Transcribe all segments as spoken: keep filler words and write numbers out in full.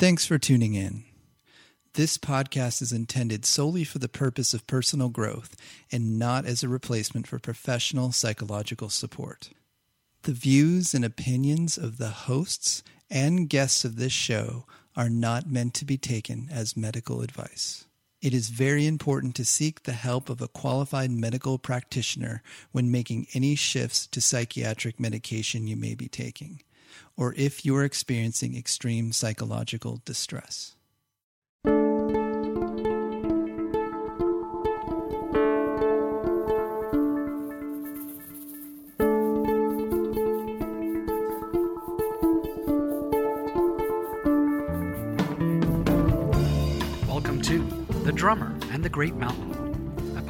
Thanks for tuning in. This podcast is intended solely for the purpose of personal growth and not as a replacement for professional psychological support. The views and opinions of the hosts and guests of this show are not meant to be taken as medical advice. It is very important to seek the help of a qualified medical practitioner when making any shifts to psychiatric medication you may be taking, or if you are experiencing extreme psychological distress. Welcome to The Drummer and the Great Mountain, a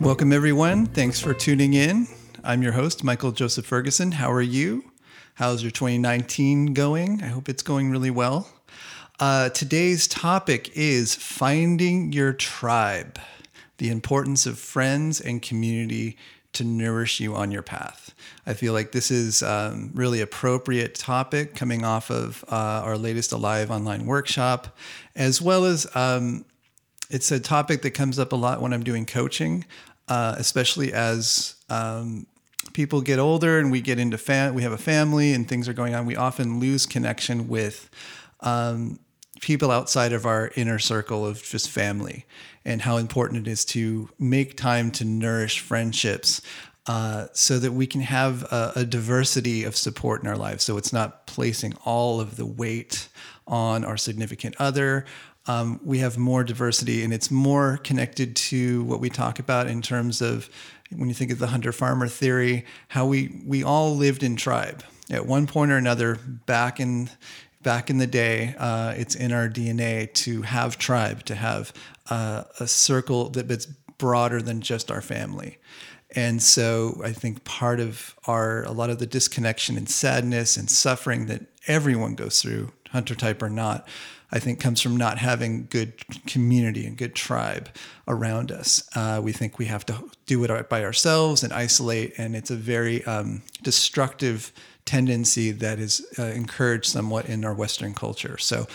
Welcome, everyone. Thanks for tuning in. I'm your host, Michael Joseph Ferguson. How are you? How's your twenty nineteen going? I hope it's going really well. Uh, today's topic is finding your tribe, the importance of friends and community to nourish you on your path. I feel like this is um, really appropriate topic coming off of uh, our latest Alive Online Workshop, as well as um, it's a topic that comes up a lot when I'm doing coaching, uh, especially as um, people get older and we get into fam- we have a family and things are going on. We often lose connection with um, people outside of our inner circle of just family, and how important it is to make time to nourish friendships uh, so that we can have a, a diversity of support in our lives. So it's not placing all of the weight on our significant other. Um, we have more diversity, and it's more connected to what we talk about in terms of, when you think of the hunter-farmer theory, how we, we all lived in tribe at one point or another back in back in the day. Uh, it's in our D N A to have tribe, to have uh, a circle that's broader than just our family. And so I think part of our, a lot of the disconnection and sadness and suffering that everyone goes through, hunter type or not, I think comes from not having good community and good tribe around us. Uh, we think we have to do it by ourselves and isolate, and it's a very um, destructive tendency that is uh, encouraged somewhat in our Western culture. So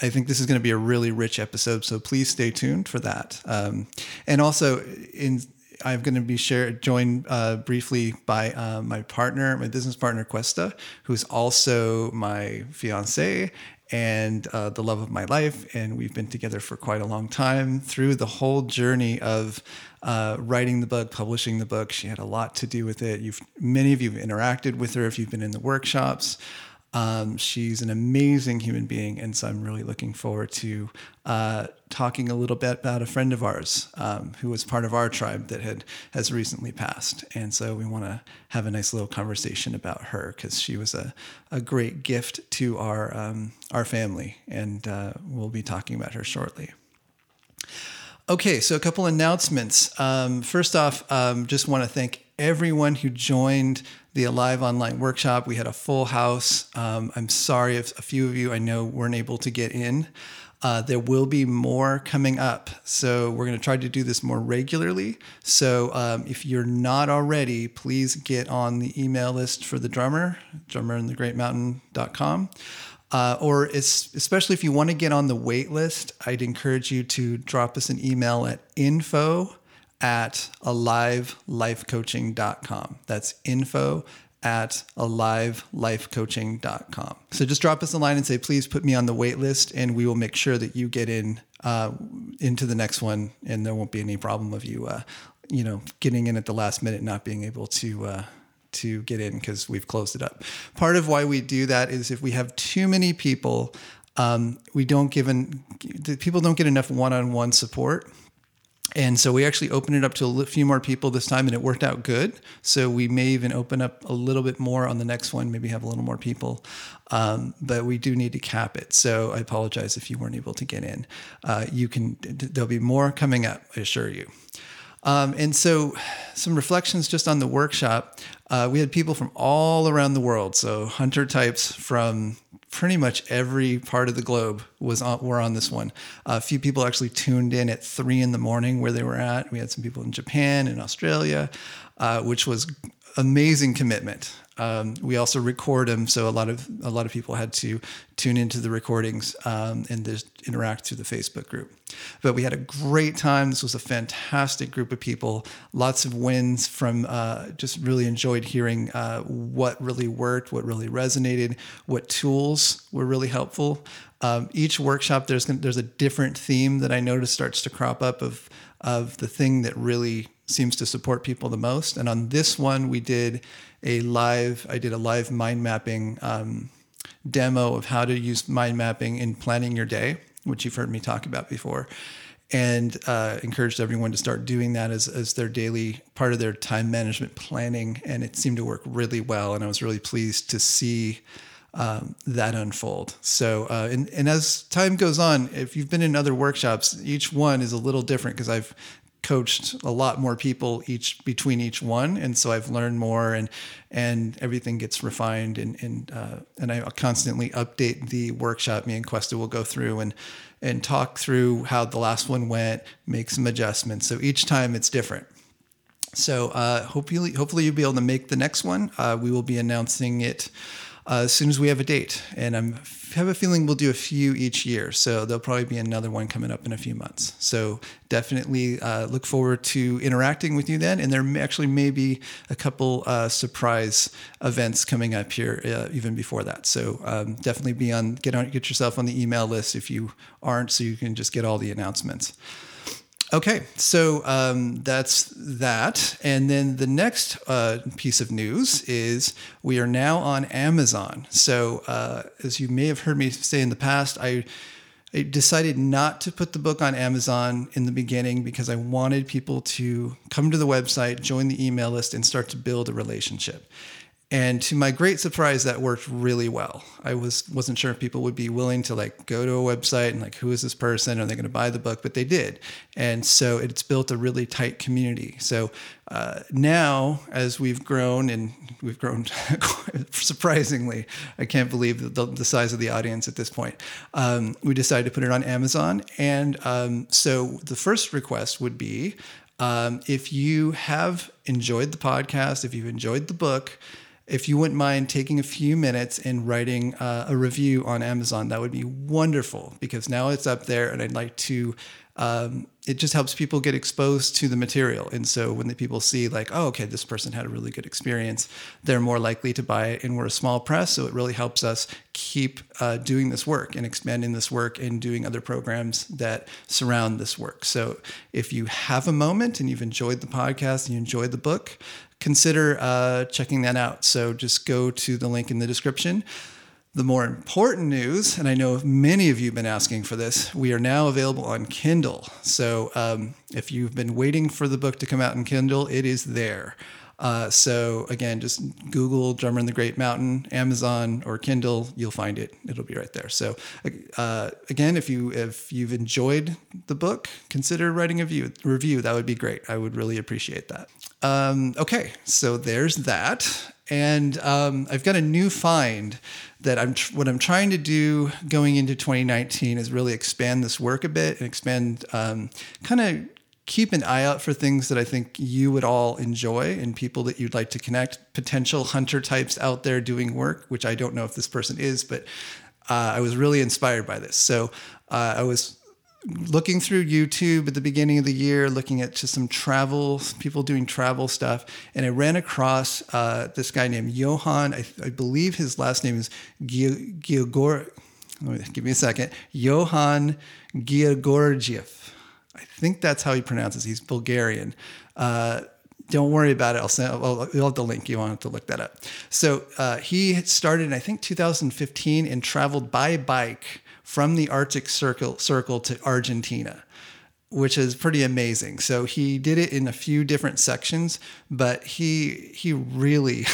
I think this is going to be a really rich episode, so please stay tuned for that. Um, and also, in I'm going to be shared, joined uh, briefly by uh, my partner, my business partner, Questa, who's also my fiancée and uh, the love of my life. And we've been together for quite a long time through the whole journey of uh, writing the book, publishing the book. She had a lot to do with it. You've Many of you have interacted with her if you've been in the workshops. Um, she's an amazing human being, and so I'm really looking forward to uh, talking a little bit about a friend of ours um, who was part of our tribe that had has recently passed. And so we want to have a nice little conversation about her, because she was a, a great gift to our um, our family, and uh, we'll be talking about her shortly. Okay, so a couple announcements. Um, first off, um, just want to thank everyone who joined the Alive Online Workshop. We had a full house. Um, I'm sorry if a few of you I know weren't able to get in. Uh, there will be more coming up. So we're going to try to do this more regularly. So um, if you're not already, please get on the email list for the drummer, drummer and the great mountain dot com. Uh, or it's, especially if you want to get on the wait list, I'd encourage you to drop us an email at info at alive life coaching dot com. That's info at alive life coaching dot com. So just drop us a line and say, please put me on the wait list, and we will make sure that you get in uh, into the next one, and there won't be any problem of you, uh, you know, getting in at the last minute, not being able to uh, to get in because we've closed it up. Part of why we do that is if we have too many people, um, we don't give in, people don't get enough one-on-one support. And so we actually opened it up to a few more people this time, and it worked out good. So we may even open up a little bit more on the next one, maybe have a little more people. Um, but we do need to cap it. So I apologize if you weren't able to get in. Uh, you can, there'll be more coming up, I assure you. Um, and so some reflections just on the workshop. Uh, we had people from all around the world. So hunter types from pretty much every part of the globe was on, were on this one. A few people actually tuned in at three in the morning where they were at. We had some people in Japan and Australia, uh, which was amazing commitment. Um, we also record them. So a lot of, a lot of people had to tune into the recordings, um, and just interact through the Facebook group, but we had a great time. This was a fantastic group of people, lots of wins from, uh, just really enjoyed hearing, uh, what really worked, what really resonated, what tools were really helpful. Um, each workshop, there's, there's a different theme that I noticed starts to crop up of, of the thing that really seems to support people the most. And on this one, we did a live, I did a live mind mapping um, demo of how to use mind mapping in planning your day, which you've heard me talk about before, and uh, encouraged everyone to start doing that as, as their daily part of their time management planning. And it seemed to work really well. And I was really pleased to see Um, that unfold. So, uh, and, and as time goes on, if you've been in other workshops, each one is a little different because I've coached a lot more people each between each one. And so I've learned more and, and everything gets refined and, and, uh, and I constantly update the workshop. Me and Questa will go through and, and talk through how the last one went, make some adjustments. So each time it's different. So, uh, hopefully, hopefully you'll be able to make the next one. Uh, we will be announcing it Uh, as soon as we have a date, and I have a feeling we'll do a few each year. So there'll probably be another one coming up in a few months. So definitely uh, look forward to interacting with you then. And there may actually may be a couple uh, surprise events coming up here uh, even before that. So um, definitely be on get on get yourself on the email list if you aren't, so you can just get all the announcements. Okay, so um, that's that. And then the next uh, piece of news is we are now on Amazon. So uh, as you may have heard me say in the past, I, I decided not to put the book on Amazon in the beginning because I wanted people to come to the website, join the email list, and start to build a relationship. And to my great surprise, that worked really well. I was, wasn't sure if people would be willing to like go to a website and like, who is this person? Are they going to buy the book? But they did. And so it's built a really tight community. So uh, now as we've grown and we've grown surprisingly, I can't believe the, the size of the audience at this point. Um, we decided to put it on Amazon. And um, so the first request would be um, if you have enjoyed the podcast, if you've enjoyed the book, if you wouldn't mind taking a few minutes and writing uh, a review on Amazon, that would be wonderful because now it's up there and I'd like to, um, it just helps people get exposed to the material. And so when the people see like, oh, okay, this person had a really good experience, they're more likely to buy it, and we're a small press. So it really helps us keep uh, doing this work and expanding this work and doing other programs that surround this work. So if you have a moment and you've enjoyed the podcast and you enjoyed the book, consider uh, checking that out. So just go to the link in the description. The more important news, and I know many of you have been asking for this, we are now available on Kindle. So um, if you've been waiting for the book to come out in Kindle, it is there. Uh, so again, just Google Drummer in the Great Mountain, Amazon or Kindle, you'll find it. It'll be right there. So, uh, again, if you, if you've enjoyed the book, consider writing a view, review. That would be great. I would really appreciate that. Um, okay. So there's that. And um, I've got a new find that I'm tr- what I'm trying to do going into twenty nineteen is really expand this work a bit and expand, um, kind of keep an eye out for things that I think you would all enjoy and people that you'd like to connect, potential hunter types out there doing work, which I don't know if this person is, but uh, I was really inspired by this. So uh, I was looking through YouTube at the beginning of the year, looking at just some travel, some people doing travel stuff. And I ran across uh, this guy named Johan. I, I believe his last name is Giogor. Give me a second. Johan Giorgiev. I think that's how he pronounces it. He's Bulgarian. Uh, Don't worry about it. I'll send. I'll, I'll have the link. You won't have to look that up. So uh, he started in I think two thousand fifteen and traveled by bike from the Arctic Circle circle to Argentina, which is pretty amazing. So he did it in a few different sections, but he he really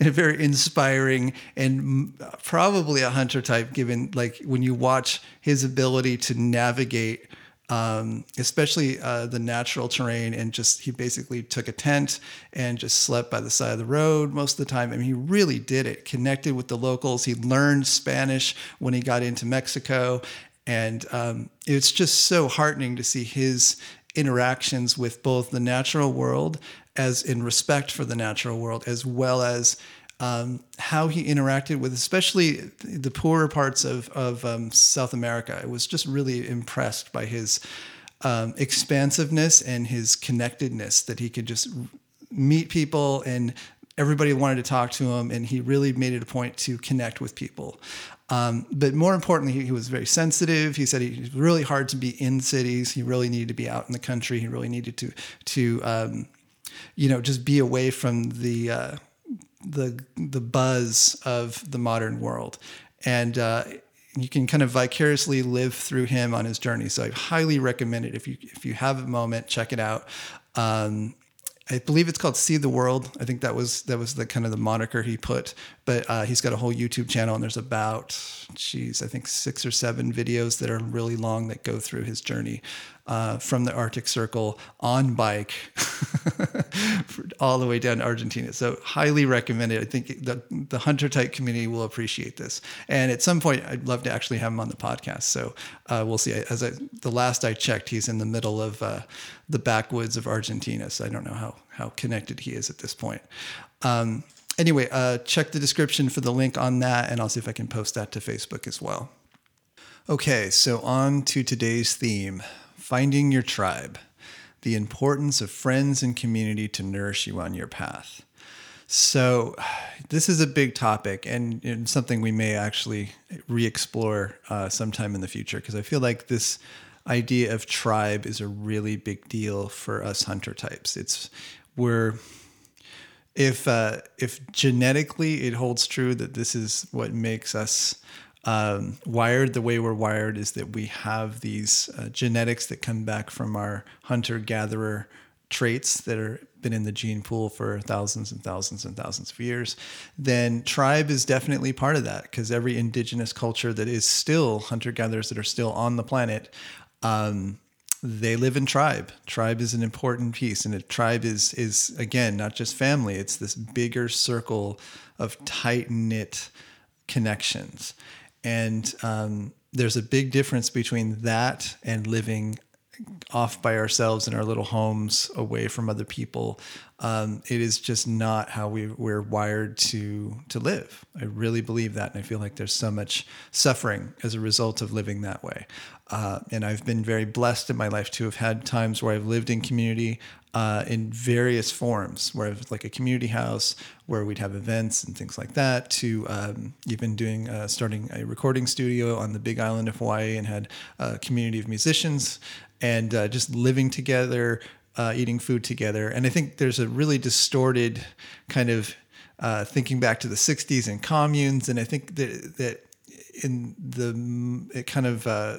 in a very inspiring and probably a hunter type. Given like when you watch his ability to navigate. Um, especially uh, the natural terrain, and just he basically took a tent and just slept by the side of the road most of the time. I mean, he really did it, connected with the locals. He learned Spanish when he got into Mexico. And um, it's just so heartening to see his interactions with both the natural world, as in respect for the natural world, as well as Um, how he interacted with especially the poorer parts of, of um, South America. I was just really impressed by his um, expansiveness and his connectedness, that he could just meet people and everybody wanted to talk to him, and he really made it a point to connect with people. Um, but more importantly, he, he was very sensitive. He said he, it was really hard to be in cities. He really needed to be out in the country. He really needed to, to um, you know, just be away from the... Uh, the the buzz of the modern world. And uh, you can kind of vicariously live through him on his journey. So I highly recommend it. If you if you have a moment, check it out. Um, I believe it's called See the World. I think that was that was the kind of the moniker he put. But uh, he's got a whole YouTube channel, and there's about, geez, I think six or seven videos that are really long that go through his journey uh, from the Arctic Circle on bike all the way down to Argentina. So highly recommend it. I think the, the hunter type community will appreciate this. And at some point, I'd love to actually have him on the podcast. So uh, we'll see. As I, the last I checked, he's in the middle of uh, the backwoods of Argentina. So I don't know how how connected he is at this point. Um, Anyway, uh, check the description for the link on that, and I'll see if I can post that to Facebook as well. Okay, so on to today's theme, finding your tribe, the importance of friends and community to nourish you on your path. So this is a big topic, and, and something we may actually re-explore uh, sometime in the future, because I feel like this idea of tribe is a really big deal for us hunter types. It's we're... If uh, if genetically it holds true that this is what makes us um, wired the way we're wired, is that we have these uh, genetics that come back from our hunter-gatherer traits that are been in the gene pool for thousands and thousands and thousands of years, then tribe is definitely part of that, because every indigenous culture that is still hunter-gatherers that are still on the planet, um, they live in tribe. Tribe is an important piece. And a tribe is, is again, not just family. It's this bigger circle of tight-knit connections. And um, there's a big difference between that and living off by ourselves in our little homes away from other people. Um, it is just not how we, we're wired to, to live. I really believe that. And I feel like there's so much suffering as a result of living that way. Uh, and I've been very blessed in my life to have had times where I've lived in community uh, in various forms, where I've like a community house where we'd have events and things like that, to um, even doing, uh, starting a recording studio on the Big Island of Hawaii, and had a community of musicians, and uh, just living together, Uh, eating food together. And I think there's a really distorted kind of uh, thinking back to the sixties and communes. And I think that, that in the it kind of uh,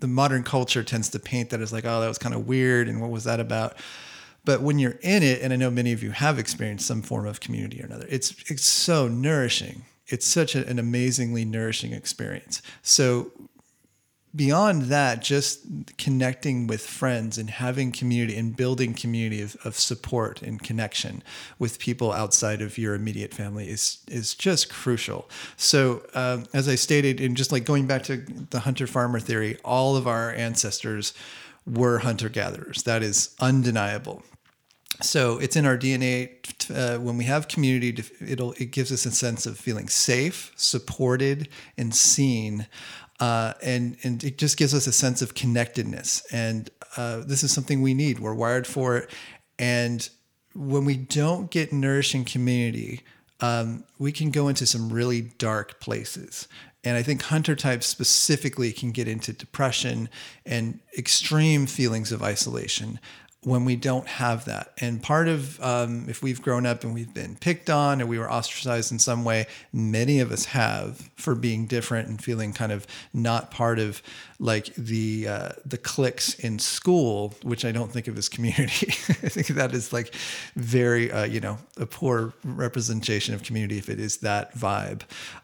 the modern culture tends to paint that as like, oh, that was kind of weird, and what was that about? But when you're in it, and I know many of you have experienced some form of community or another, it's it's so nourishing. It's such a, an amazingly nourishing experience. So beyond that, just connecting with friends and having community and building community of, of support and connection with people outside of your immediate family is is just crucial. So um, as I stated, and just like going back to the hunter-farmer theory, all of our ancestors were hunter-gatherers. That is undeniable. So it's in our D N A. Uh, when we have community, it'll it gives us a sense of feeling safe, supported, and seen. Uh, and and it just gives us a sense of connectedness. And uh, this is something we need. We're wired for it. And when we don't get nourishing community, um, we can go into some really dark places. And I think hunter types specifically can get into depression and extreme feelings of isolation when we don't have that. And part of, um, if we've grown up and we've been picked on or we were ostracized in some way, many of us have, for being different and feeling kind of not part of like the, uh, the cliques in school, which I don't think of as community. I think that is like very, uh, you know, a poor representation of community if it is that vibe.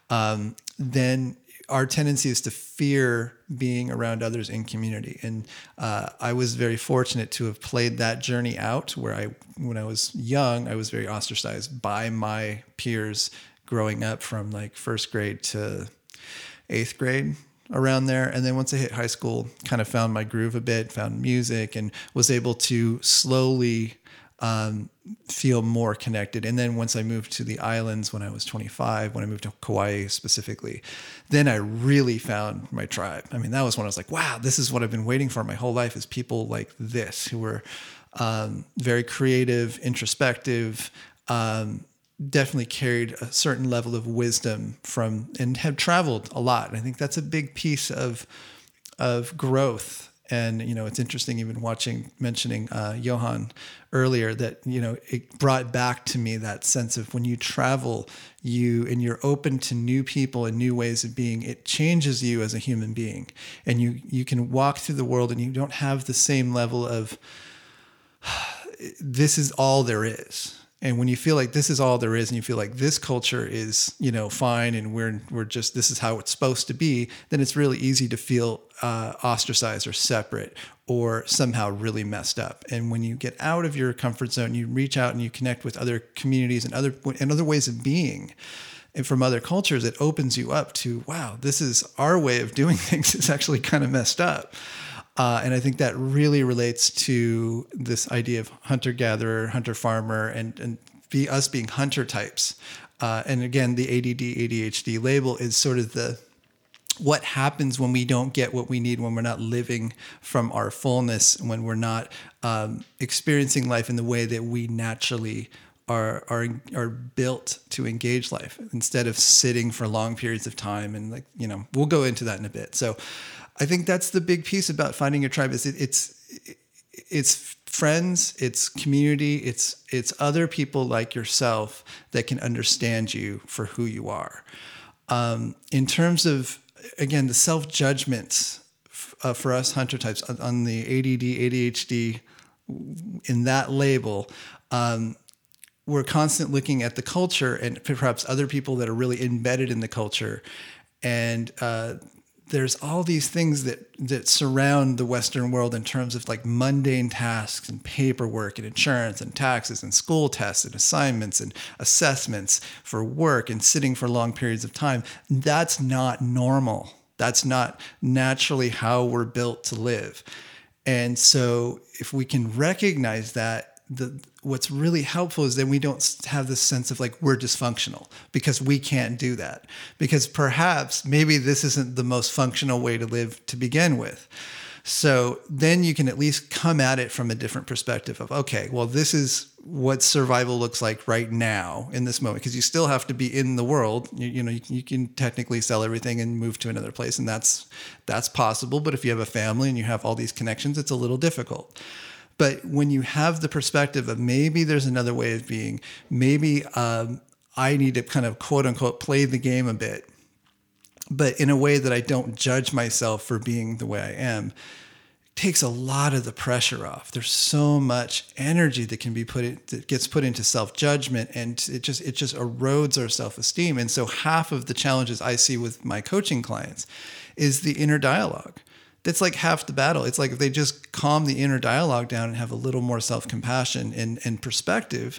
Um, then our tendency is to fear being around others in community. And uh, I was very fortunate to have played that journey out where I, when I was young, I was very ostracized by my peers growing up from like first grade to eighth grade around there. And then once I hit high school, kind of found my groove a bit, found music, and was able to slowly um, feel more connected. And then once I moved to the islands when I was twenty-five, when I moved to Kauai specifically, then I really found my tribe. I mean, that was when I was like, wow, this is what I've been waiting for my whole life, is people like this who were, um, very creative, introspective, um, definitely carried a certain level of wisdom from, and had traveled a lot. And I think that's a big piece of, of growth. And, you know, it's interesting, even watching, mentioning uh, Johan earlier, that, you know, it brought back to me that sense of when you travel, you, and you're open to new people and new ways of being, it changes you as a human being. And you, you can walk through the world and you don't have the same level of, this is all there is. And when you feel like this is all there is, and you feel like this culture is, you know, fine, and we're we're just, this is how it's supposed to be, then it's really easy to feel uh, ostracized or separate or somehow really messed up. And when you get out of your comfort zone, you reach out and you connect with other communities and other and other ways of being, and from other cultures, it opens you up to, wow, this is our way of doing things. It's actually kind of messed up. Uh, and I think that really relates to this idea of hunter-gatherer, hunter-farmer, and, and be, us being hunter types. Uh, and again, the A D D, A D H D label is sort of the what happens when we don't get what we need, when we're not living from our fullness, when we're not um, experiencing life in the way that we naturally are, are, are built to engage life, instead of sitting for long periods of time. And like, you know, we'll go into that in a bit. So I think that's the big piece about finding your tribe, is it, it's it's friends, it's community, it's it's other people like yourself that can understand you for who you are. Um, in terms of, again, the self-judgment f- uh, for us hunter types on, on the A D D, A D H D, in that label, um, we're constantly looking at the culture and perhaps other people that are really embedded in the culture. And uh there's all these things that, that surround the Western world in terms of like mundane tasks and paperwork and insurance and taxes and school tests and assignments and assessments for work and sitting for long periods of time. That's not normal. That's not naturally how we're built to live. And so if we can recognize that, the, what's really helpful is that we don't have this sense of like, we're dysfunctional because we can't do that, because perhaps maybe this isn't the most functional way to live to begin with. So then you can at least come at it from a different perspective of, okay, well, this is what survival looks like right now in this moment, because you still have to be in the world. You, you know, you, you can technically sell everything and move to another place, and that's that's possible. But if you have a family and you have all these connections, it's a little difficult. But when you have the perspective of maybe there's another way of being, maybe um, I need to kind of quote unquote play the game a bit, but in a way that I don't judge myself for being the way I am, it takes a lot of the pressure off. There's so much energy that can be put in, that gets put into self-judgment, and it just it just erodes our self-esteem. And so half of the challenges I see with my coaching clients is the inner dialogue. that's like half the battle. It's like if they just calm the inner dialogue down and have a little more self-compassion and, and perspective,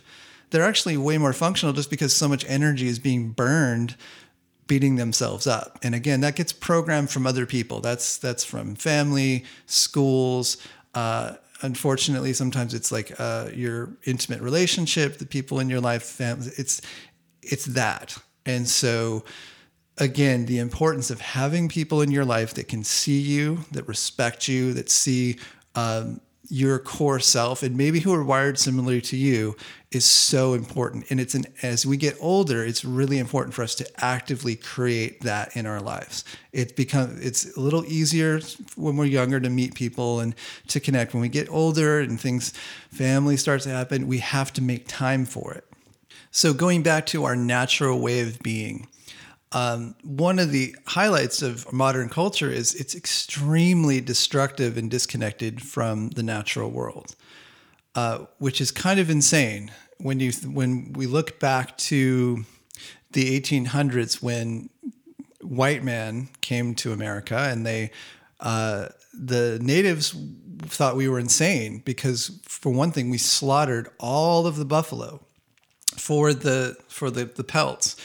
they're actually way more functional just because so much energy is being burned beating themselves up. And again, that gets programmed from other people. That's that's from family, schools. Uh, unfortunately, sometimes it's like uh, your intimate relationship, the people in your life, family. It's it's that. And so, again, the importance of having people in your life that can see you, that respect you, that see um, your core self, and maybe who are wired similarly to you, is so important. And it's an, as we get older, it's really important for us to actively create that in our lives. It becomes, it's a little easier when we're younger to meet people and to connect. When we get older and things, family starts to happen, we have to make time for it. So going back to our natural way of being, Um, one of the highlights of modern culture is it's extremely destructive and disconnected from the natural world, uh, which is kind of insane when you when we look back to the eighteen hundreds when white men came to America, and they uh, the natives thought we were insane because, for one thing, we slaughtered all of the buffalo for the for the, the pelts.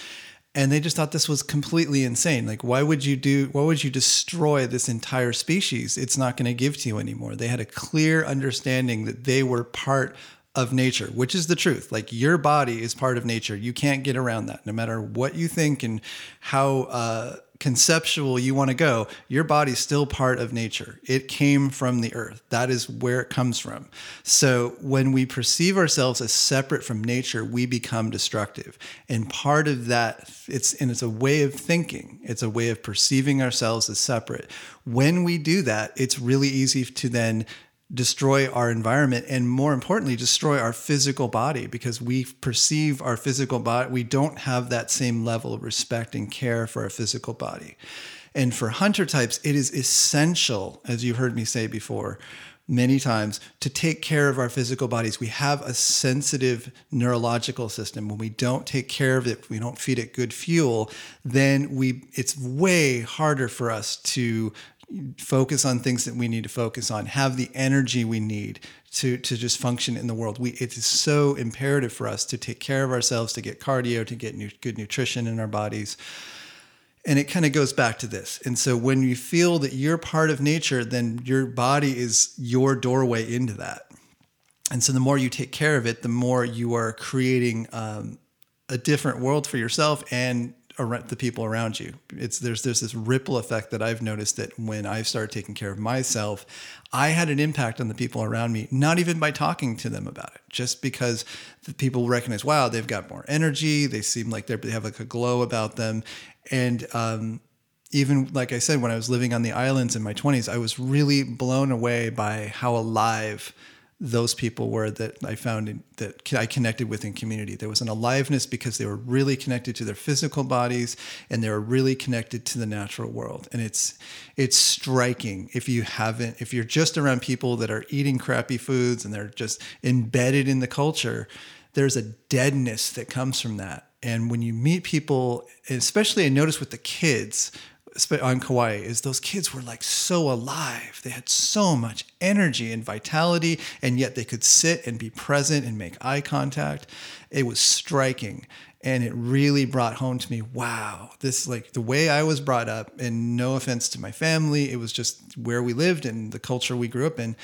And they just thought this was completely insane. Like, why would you do, why would you destroy this entire species? It's not going to give to you anymore. They had a clear understanding that they were part of nature, which is the truth. Like, your body is part of nature. You can't get around that. No matter what you think and how uh, conceptual you want to go, your body's still part of nature. It came from the earth. That is where it comes from. So when we perceive ourselves as separate from nature, we become destructive. And part of that, it's and it's a way of thinking. It's a way of perceiving ourselves as separate. When we do that, it's really easy to then destroy our environment, and more importantly, destroy our physical body, because we perceive our physical body. We don't have that same level of respect and care for our physical body. And for hunter types, it is essential, as you heard me say before many times, to take care of our physical bodies. We have a sensitive neurological system. When we don't take care of it, we don't feed it good fuel, then we it's way harder for us to focus on things that we need to focus on, have the energy we need to, to just function in the world. We, it is so imperative for us to take care of ourselves, to get cardio, to get new, good nutrition in our bodies. And it kind of goes back to this. And so when you feel that you're part of nature, then your body is your doorway into that. And so the more you take care of it, the more you are creating um, a different world for yourself and around the people around you. It's there's there's this ripple effect that I've noticed, that when I've started taking care of myself, I had an impact on the people around me, not even by talking to them about it, just because the people recognize, wow, they've got more energy. They seem like they have like a glow about them. And um, even like I said, when I was living on the islands in my twenties, I was really blown away by how alive those people were that I found in, that I connected with in community. There was an aliveness because they were really connected to their physical bodies, and they were really connected to the natural world. And it's it's striking if you haven't, if you're just around people that are eating crappy foods and they're just embedded in the culture, there's a deadness that comes from that. And when you meet people, especially I noticed with the kids on Kauai, is those kids were like so alive. They had so much energy and vitality, and yet they could sit and be present and make eye contact. It was striking. And it really brought home to me, wow, this like the way I was brought up, and no offense to my family, it was just where we lived and the culture we grew up in.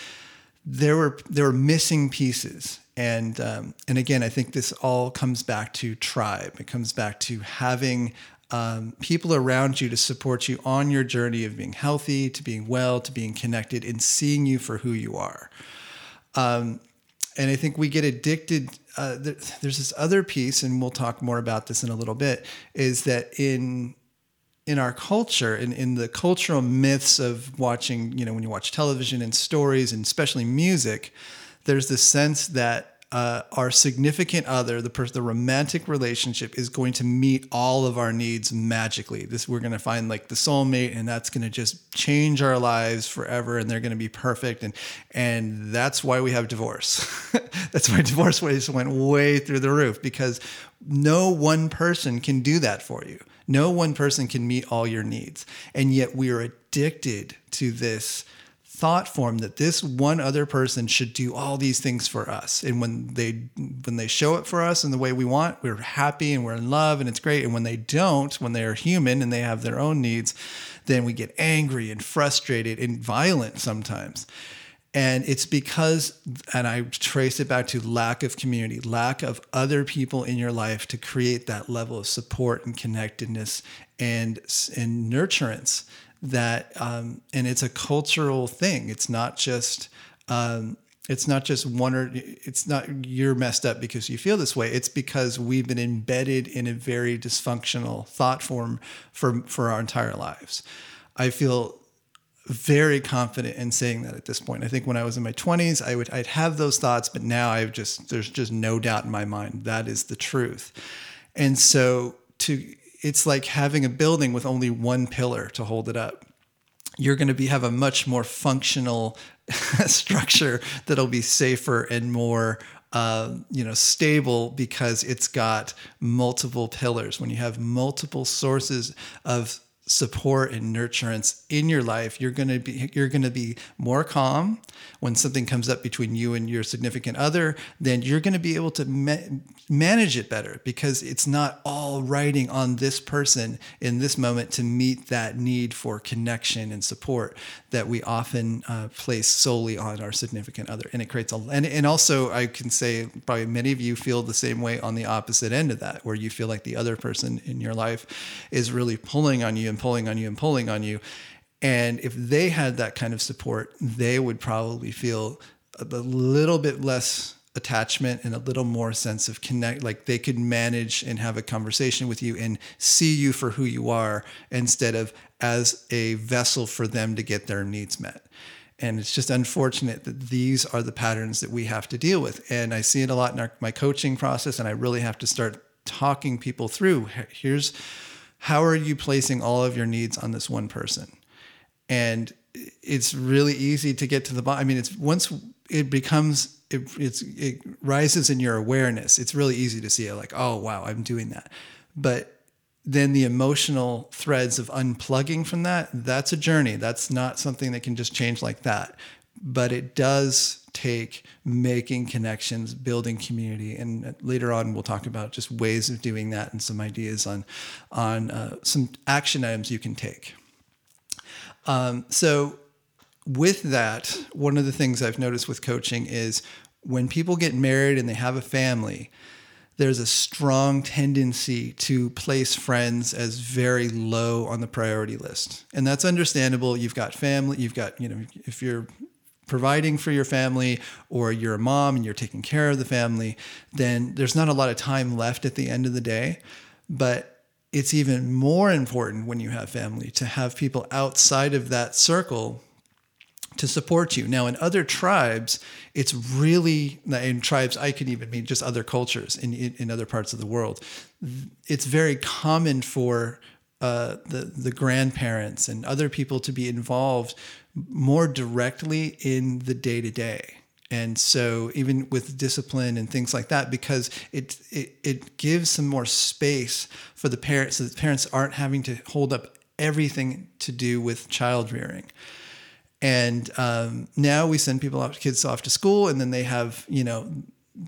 There were, there were missing pieces. And, um, and again, I think this all comes back to tribe. It comes back to having Um, people around you to support you on your journey of being healthy, to being well, to being connected, and seeing you for who you are. Um, and I think we get addicted. Uh, there, there's this other piece, and we'll talk more about this in a little bit, is that in in our culture, in, in the cultural myths of watching, you know, when you watch television and stories, and especially music, there's this sense that Uh, our significant other, the person, the romantic relationship, is going to meet all of our needs magically. This, we're going to find like the soulmate, and that's going to just change our lives forever, and they're going to be perfect. And, and that's why we have divorce. That's why divorce rates went way through the roof, because no one person can do that for you. No one person can meet all your needs. And yet we are addicted to this thought form that this one other person should do all these things for us. And when they when they show it for us in the way we want, we're happy and we're in love and it's great. And when they don't, when they're human and they have their own needs, then we get angry and frustrated and violent sometimes. And it's because, and I trace it back to lack of community, lack of other people in your life to create that level of support and connectedness and, and nurturance that, um, and it's a cultural thing. It's not just, um, it's not just one or it's not you're messed up because you feel this way. It's because we've been embedded in a very dysfunctional thought form for, for our entire lives. I feel very confident in saying that at this point. I think when I was in my twenties, I would, I'd have those thoughts, but now I've just, there's just no doubt in my mind. That is the truth. And so to, it's like having a building with only one pillar to hold it up. You're going to be, have a much more functional structure that'll be safer and more, uh, you know, stable because it's got multiple pillars. When you have multiple sources of support and nurturance in your life, you're going to be, you're going to be more calm when something comes up between you and your significant other. Then you're going to be able to ma- manage it better because it's not all riding on this person in this moment to meet that need for connection and support that we often uh, place solely on our significant other. And it creates a, and, and also I can say probably many of you feel the same way on the opposite end of that, where you feel like the other person in your life is really pulling on you and pulling on you and pulling on you. And if they had that kind of support, they would probably feel a little bit less attachment and a little more sense of connect, like they could manage and have a conversation with you and see you for who you are instead of as a vessel for them to get their needs met. And it's just unfortunate that these are the patterns that we have to deal with. And I see it a lot in our, my coaching process, and I really have to start talking people through. Here's how are you placing all of your needs on this one person? And it's really easy to get to the bottom. I mean, it's once it becomes, it, it's, it rises in your awareness. It's really easy to see it like, oh, wow, I'm doing that. But then the emotional threads of unplugging from that, that's a journey. That's not something that can just change like that. But it does take making connections, building community. And later on, we'll talk about just ways of doing that and some ideas on, on uh, some action items you can take. Um, so with that, one of the things I've noticed with coaching is when people get married and they have a family, there's a strong tendency to place friends as very low on the priority list. And that's understandable. You've got family, you've got, you know, if you're providing for your family or you're a mom and you're taking care of the family, then there's not a lot of time left at the end of the day. But it's even more important when you have family to have people outside of that circle to support you. Now, in other tribes, it's really, in tribes, I could even mean just other cultures in, in, in other parts of the world. It's very common for uh, the, the grandparents and other people to be involved more directly in the day-to-day. And so even with discipline and things like that, because it, it, it gives some more space for the parents so that parents aren't having to hold up everything to do with child rearing. And um, now we send people off, kids off to school, and then they have, you know,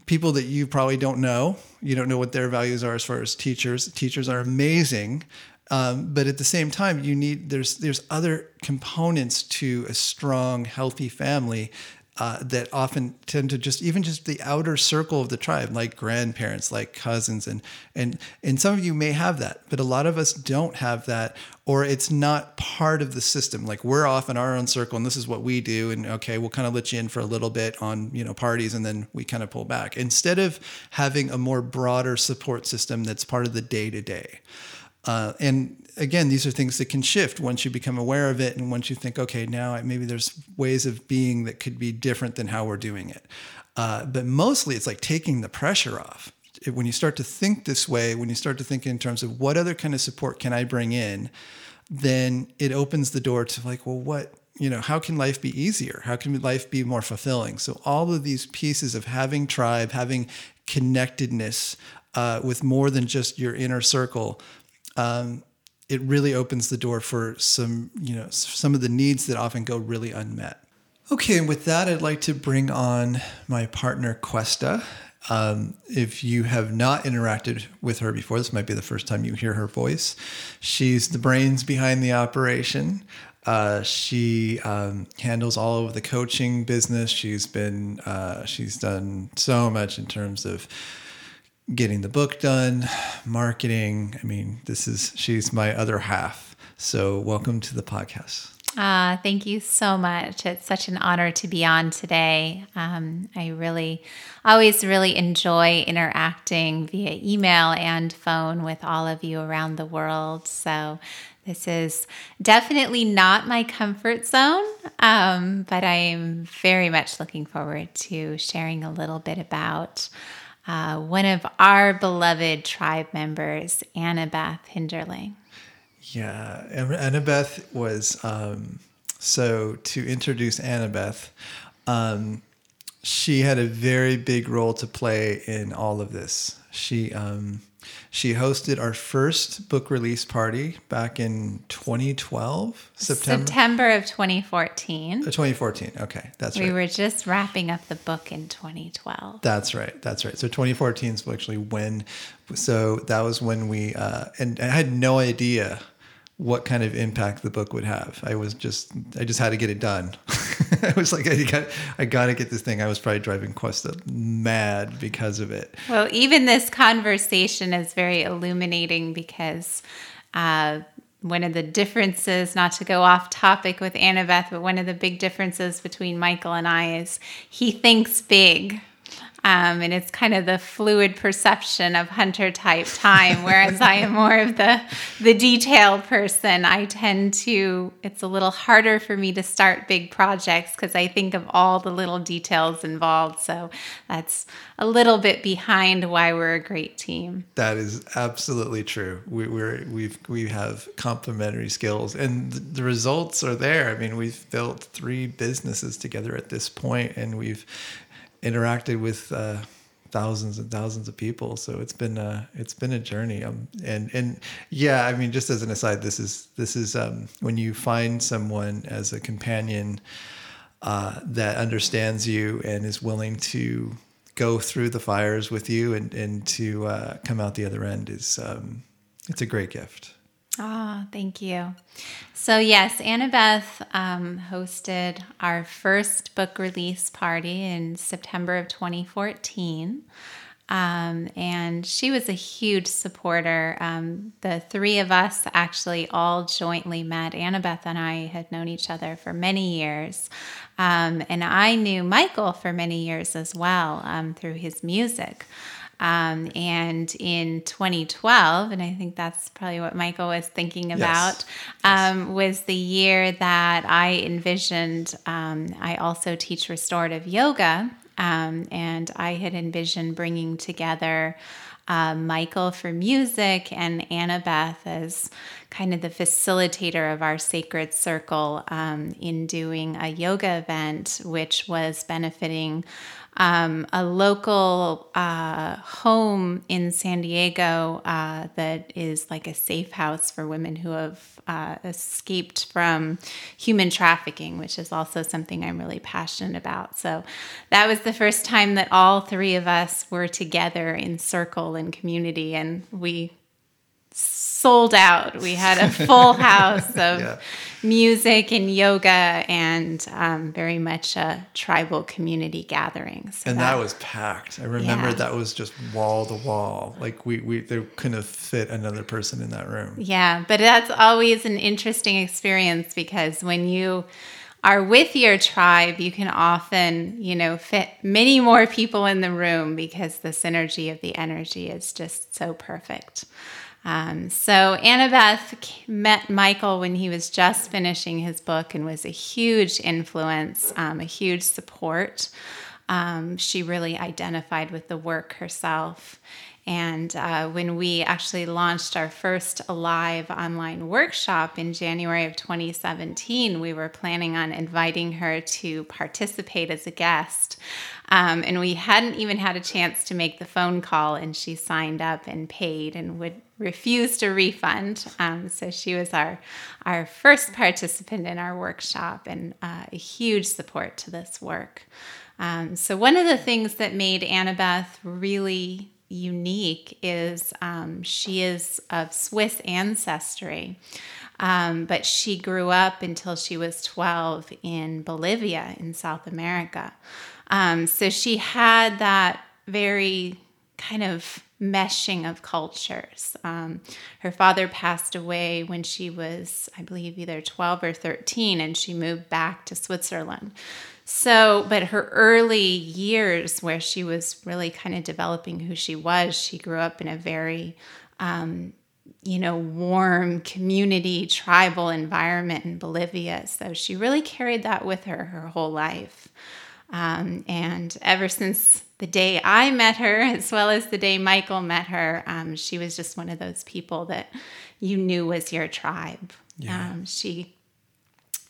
people that you probably don't know. You don't know what their values are as far as teachers. Teachers are amazing. Um, but at the same time, you need there's there's other components to a strong, healthy family uh, that often tend to just even just the outer circle of the tribe, like grandparents, like cousins, and and and some of you may have that, but a lot of us don't have that, or it's not part of the system. Like we're off in our own circle, and this is what we do, and okay, we'll kind of let you in for a little bit on you know parties, and then we kind of pull back instead of having a more broader support system that's part of the day to day. Uh, and again, these are things that can shift once you become aware of it. And once you think, okay, now maybe there's ways of being that could be different than how we're doing it. Uh, but mostly it's like taking the pressure off. When you start to think this way, when you start to think in terms of what other kind of support can I bring in, then it opens the door to like, well, what, you know, how can life be easier? How can life be more fulfilling? So all of these pieces of having tribe, having connectedness uh, with more than just your inner circle, Um, it really opens the door for some, you know, some of the needs that often go really unmet. Okay, and with that, I'd like to bring on my partner, Questa. Um, if you have not interacted with her before, this might be the first time you hear her voice. She's the brains behind the operation. Uh, she um, handles all of the coaching business. She's been, uh, she's done so much in terms of getting the book done, marketing. I mean, this is, she's my other half. So welcome to the podcast. Uh, thank you so much. It's such an honor to be on today. Um, I really, always really enjoy interacting via email and phone with all of you around the world. So this is definitely not my comfort zone, um, but I'm very much looking forward to sharing a little bit about uh, one of our beloved tribe members, Annabeth Hinderling. Yeah, Annabeth was, um, so to introduce Annabeth, um, she had a very big role to play in all of this. She um, she hosted our first book release party back in twenty twelve, September. September of twenty fourteen. Uh, twenty fourteen, okay, that's we right. We were just wrapping up the book in twenty twelve. That's right, that's right. So twenty fourteen is actually when, so that was when we, uh, and I had no idea what kind of impact the book would have. I was just, I just had to get it done. I was like, I got, I got to get this thing. I was probably driving Questa mad because of it. Well, even this conversation is very illuminating because uh, one of the differences, not to go off topic with Annabeth, but one of the big differences between Michael and I is he thinks big. Um, and it's kind of the fluid perception of hunter type time, whereas I am more of the the detail person. I tend to, it's a little harder for me to start big projects because I think of all the little details involved. So that's a little bit behind why we're a great team. That is absolutely true. We we're, we've we have complementary skills, and the results are there. I mean, we've built three businesses together at this point, and we've interacted with uh, thousands and thousands of people, so it's been a it's been a journey. Um, and and yeah, I mean, just as an aside, this is this is um, when you find someone as a companion uh, that understands you and is willing to go through the fires with you and and to uh, come out the other end is um, it's a great gift. Ah, oh, thank you. So yes, Annabeth um, hosted our first book release party in September of twenty fourteen, um, and she was a huge supporter. Um, the three of us actually all jointly met. Annabeth and I had known each other for many years, um, and I knew Michael for many years as well um, through his music. Um, and in twenty twelve, and I think that's probably what Michael was thinking about, yes. Um, yes. was the year that I envisioned, um, I also teach restorative yoga, um, and I had envisioned bringing together uh, Michael for music and Annabeth as kind of the facilitator of our sacred circle um, in doing a yoga event, which was benefiting Um, a local uh, home in San Diego uh, that is like a safe house for women who have uh, escaped from human trafficking, which is also something I'm really passionate about. So that was the first time that all three of us were together in circle and community, and we sold out. We had a full house of yeah. music and yoga and um, very much a tribal community gathering. So and that, that was packed. I remember yeah. that was just wall to wall. Like we, we they couldn't have fit another person in that room. Yeah, but that's always an interesting experience because when you are with your tribe, you can often, you know, fit many more people in the room because the synergy of the energy is just so perfect. Um, so Annabeth met Michael when he was just finishing his book and was a huge influence, um, a huge support. Um, she really identified with the work herself. And uh, when we actually launched our first Alive Online Workshop in January of twenty seventeen, we were planning on inviting her to participate as a guest. Um, and we hadn't even had a chance to make the phone call, and she signed up and paid and would refused a refund. Um, so she was our our first participant in our workshop and uh, a huge support to this work. Um, so one of the things that made Annabeth really unique is um, she is of Swiss ancestry, um, but she grew up until she was twelve in Bolivia in South America. Um, so she had that very kind of meshing of cultures. Um, her father passed away when she was, I believe, either twelve or thirteen, and she moved back to Switzerland. So, but her early years where she was really kind of developing who she was, she grew up in a very, um, you know, warm community, tribal environment in Bolivia. So she really carried that with her her whole life. Um, and ever since the day I met her, as well as the day Michael met her, um, she was just one of those people that you knew was your tribe. Yeah. Um, she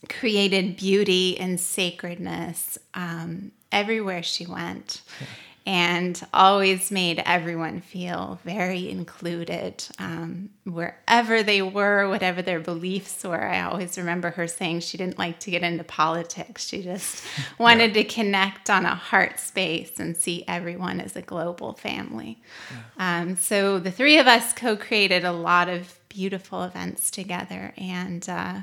created beauty and sacredness um, everywhere she went, yeah. and always made everyone feel very included um, wherever they were, whatever their beliefs were. I always remember her saying she didn't like to get into politics. She just wanted yeah. to connect on a heart space and see everyone as a global family. Yeah. Um, so the three of us co-created a lot of beautiful events together. And uh,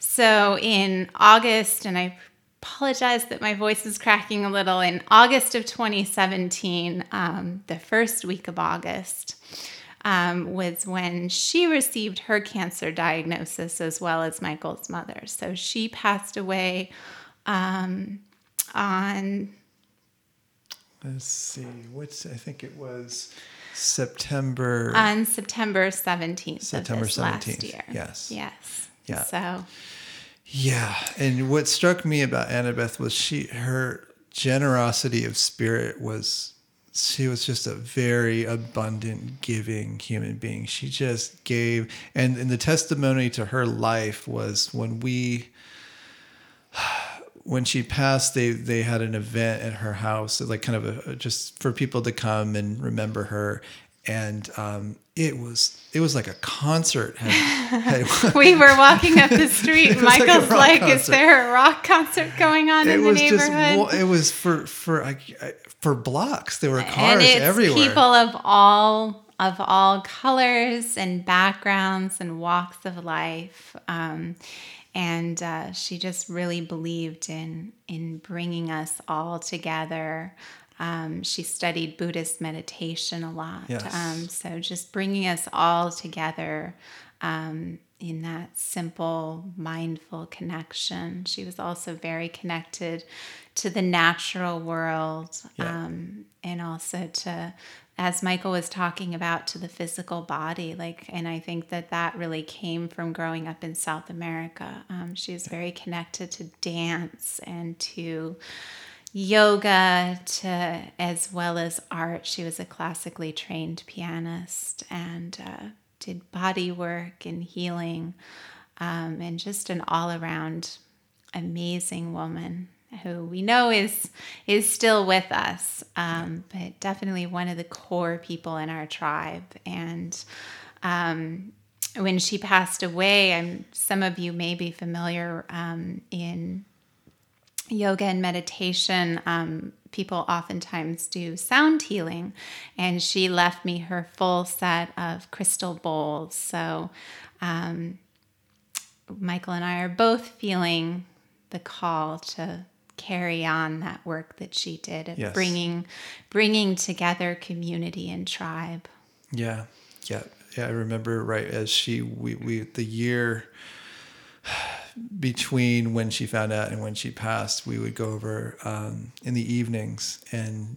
so in August, and I apologize that my voice is cracking a little, in August of twenty seventeen, um, the first week of August, um, was when she received her cancer diagnosis as well as Michael's mother. So she passed away um, on... Let's see, what's, I think it was... September on September seventeenth. September seventeenth. Yes. Yes. Yeah. So. Yeah, and what struck me about Annabeth was she her generosity of spirit was she was just a very abundant, giving human being. She just gave, and and the testimony to her life was when we. When she passed, they they had an event at her house, like kind of a, just for people to come and remember her, and um, it was it was like a concert. Had, had, we were walking up the street. Michael's like, like "Is there a rock concert going on in the neighborhood?" Just, it was for for I, I, for blocks. There were cars everywhere. People of all of all colors and backgrounds and walks of life. Um, And uh, she just really believed in in bringing us all together. Um, she studied Buddhist meditation a lot. Yes. Um, so just bringing us all together um, in that simple, mindful connection. She was also very connected to the natural world yeah. um, and also to... as Michael was talking about, to the physical body, like, and I think that that really came from growing up in South America. Um, she was very connected to dance and to yoga, to as well as art. She was a classically trained pianist and uh, did body work and healing, um, and just an all-around amazing woman who we know is is still with us, um, but definitely one of the core people in our tribe. And um, when she passed away, I'm, some of you may be familiar um, in yoga and meditation. Um, people oftentimes do sound healing, and she left me her full set of crystal bowls. So um, Michael and I are both feeling the call to carry on that work that she did of yes. bringing bringing together community and tribe. Yeah, yeah, yeah. I remember right as she we, we the year between when she found out and when she passed, we would go over um, in the evenings and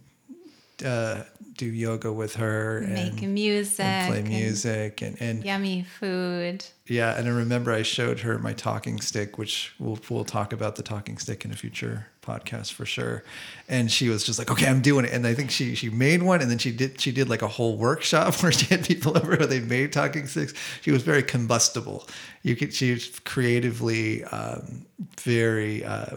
uh, do yoga with her, make and music, and play music, and, and, and yummy food. Yeah, and I remember I showed her my talking stick, which we'll we'll talk about the talking stick in a future podcast for sure. And she was just like, "Okay, I'm doing it." And I think she she made one, and then she did she did like a whole workshop where she had people over where they made talking sticks. She was very combustible. You could she was creatively um, very. Uh,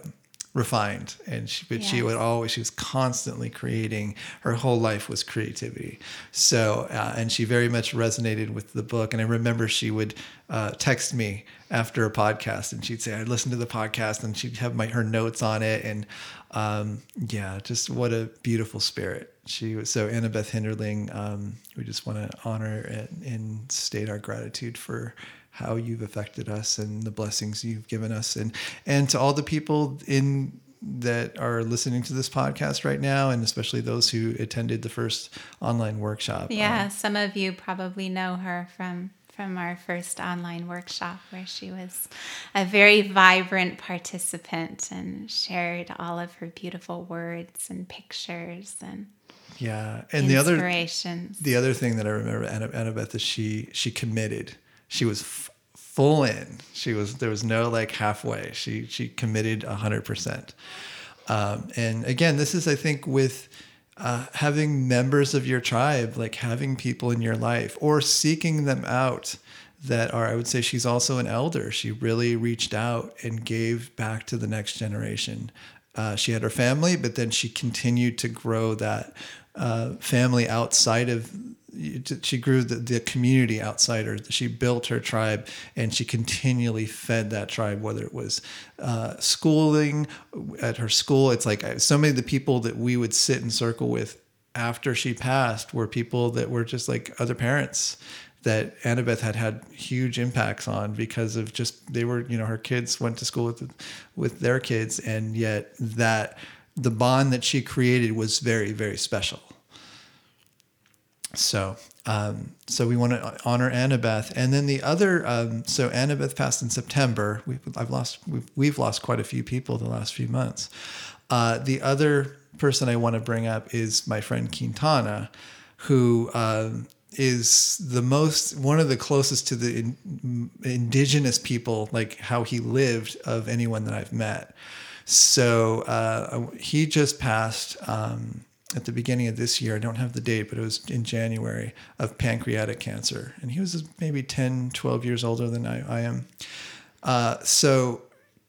refined, and she, but yes. she would always, she was constantly creating. Her whole life was creativity. So, uh, and she very much resonated with the book. And I remember she would uh, text me after a podcast, and she'd say, I listened to the podcast, and she'd have my, her notes on it. And um, yeah, just what a beautiful spirit. She was so Annabeth Hinderling. Um, we just want to honor and, and state our gratitude for how you've affected us and the blessings you've given us. And, and to all the people in that are listening to this podcast right now, and especially those who attended the first online workshop. Yeah. Um, some of you probably know her from, from our first online workshop, where she was a very vibrant participant and shared all of her beautiful words and pictures and yeah. And the other, the other thing that I remember Annabeth is she, she committed. She was f- full in. She was, there was no like halfway. She, she committed a hundred percent. Um, and again, this is, I think with, uh, having members of your tribe, like having people in your life or seeking them out that are, I would say she's also an elder. She really reached out and gave back to the next generation. Uh, she had her family, but then she continued to grow that, uh, family outside of, she grew the, the community outside her. She built her tribe, and she continually fed that tribe, whether it was uh, schooling at her school. It's like so many of the people that we would sit in circle with after she passed were people that were just like other parents that Annabeth had had huge impacts on because of just, they were, you know, her kids went to school with, with their kids. And yet that the bond that she created was very, very special. So, um, so we want to honor Annabeth. And then the other, um, so Annabeth passed in September. We've, I've lost, we've, we've lost quite a few people the last few months. Uh, the other person I want to bring up is my friend Quintana, who, um, is the most, one of the closest to the in, indigenous people, like how he lived, of anyone that I've met. So, uh, he just passed, um, at the beginning of this year. I don't have the date, but it was in January, of pancreatic cancer. And he was maybe ten, twelve years older than I, I am. Uh, so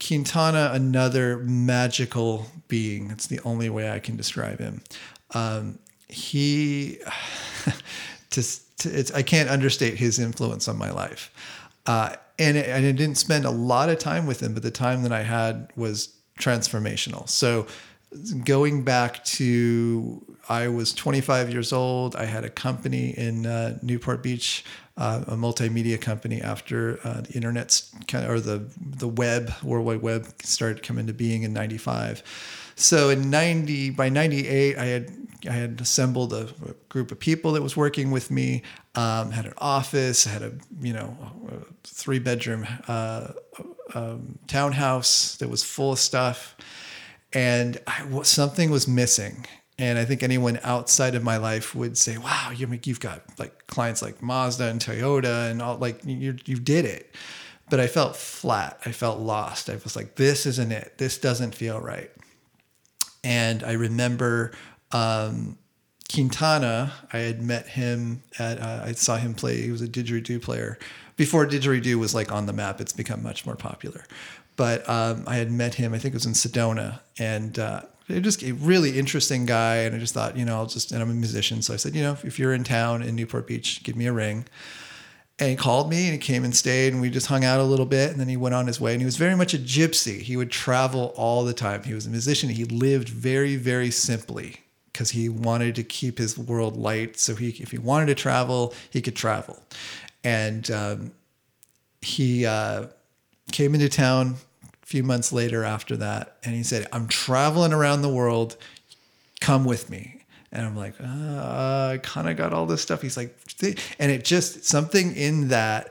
Quintana, another magical being. That's the only way I can describe him. Um, he, to, to, it's, I can't understate his influence on my life. Uh, and, it, and I didn't spend a lot of time with him, but the time that I had was transformational. So going back to, I was twenty-five years old. I had a company in uh, Newport Beach, uh, a multimedia company, after uh, the internet's kind of, or the, the web, World Wide Web started coming into being in ninety-five. So in ninety, by ninety-eight, I had, I had assembled a, a group of people that was working with me. Um, had an office, had a, you know, a three bedroom, uh, um, townhouse that was full of stuff. And I, something was missing. And I think anyone outside of my life would say, wow, you, you've got like clients like Mazda and Toyota and all, like you you did it. But I felt flat. I felt lost. I was like, this isn't it. This doesn't feel right. And I remember um, Quintana, I had met him at, uh, I saw him play. He was a didgeridoo player. Before didgeridoo was like on the map, it's become much more popular. But um, I had met him, I think it was in Sedona, and uh, it just a really interesting guy. And I just thought, you know, I'll just, and I'm a musician. So I said, you know, if, if you're in town in Newport Beach, give me a ring. And he called me, and he came and stayed, and we just hung out a little bit. And then he went on his way, and he was very much a gypsy. He would travel all the time. He was a musician. He lived very, very simply because he wanted to keep his world light. So he, if he wanted to travel, he could travel. And um, he uh, came into town few months later after that. And he said, I'm traveling around the world. Come with me. And I'm like, uh, I kind of got all this stuff. He's like, Th-. and it just, something in that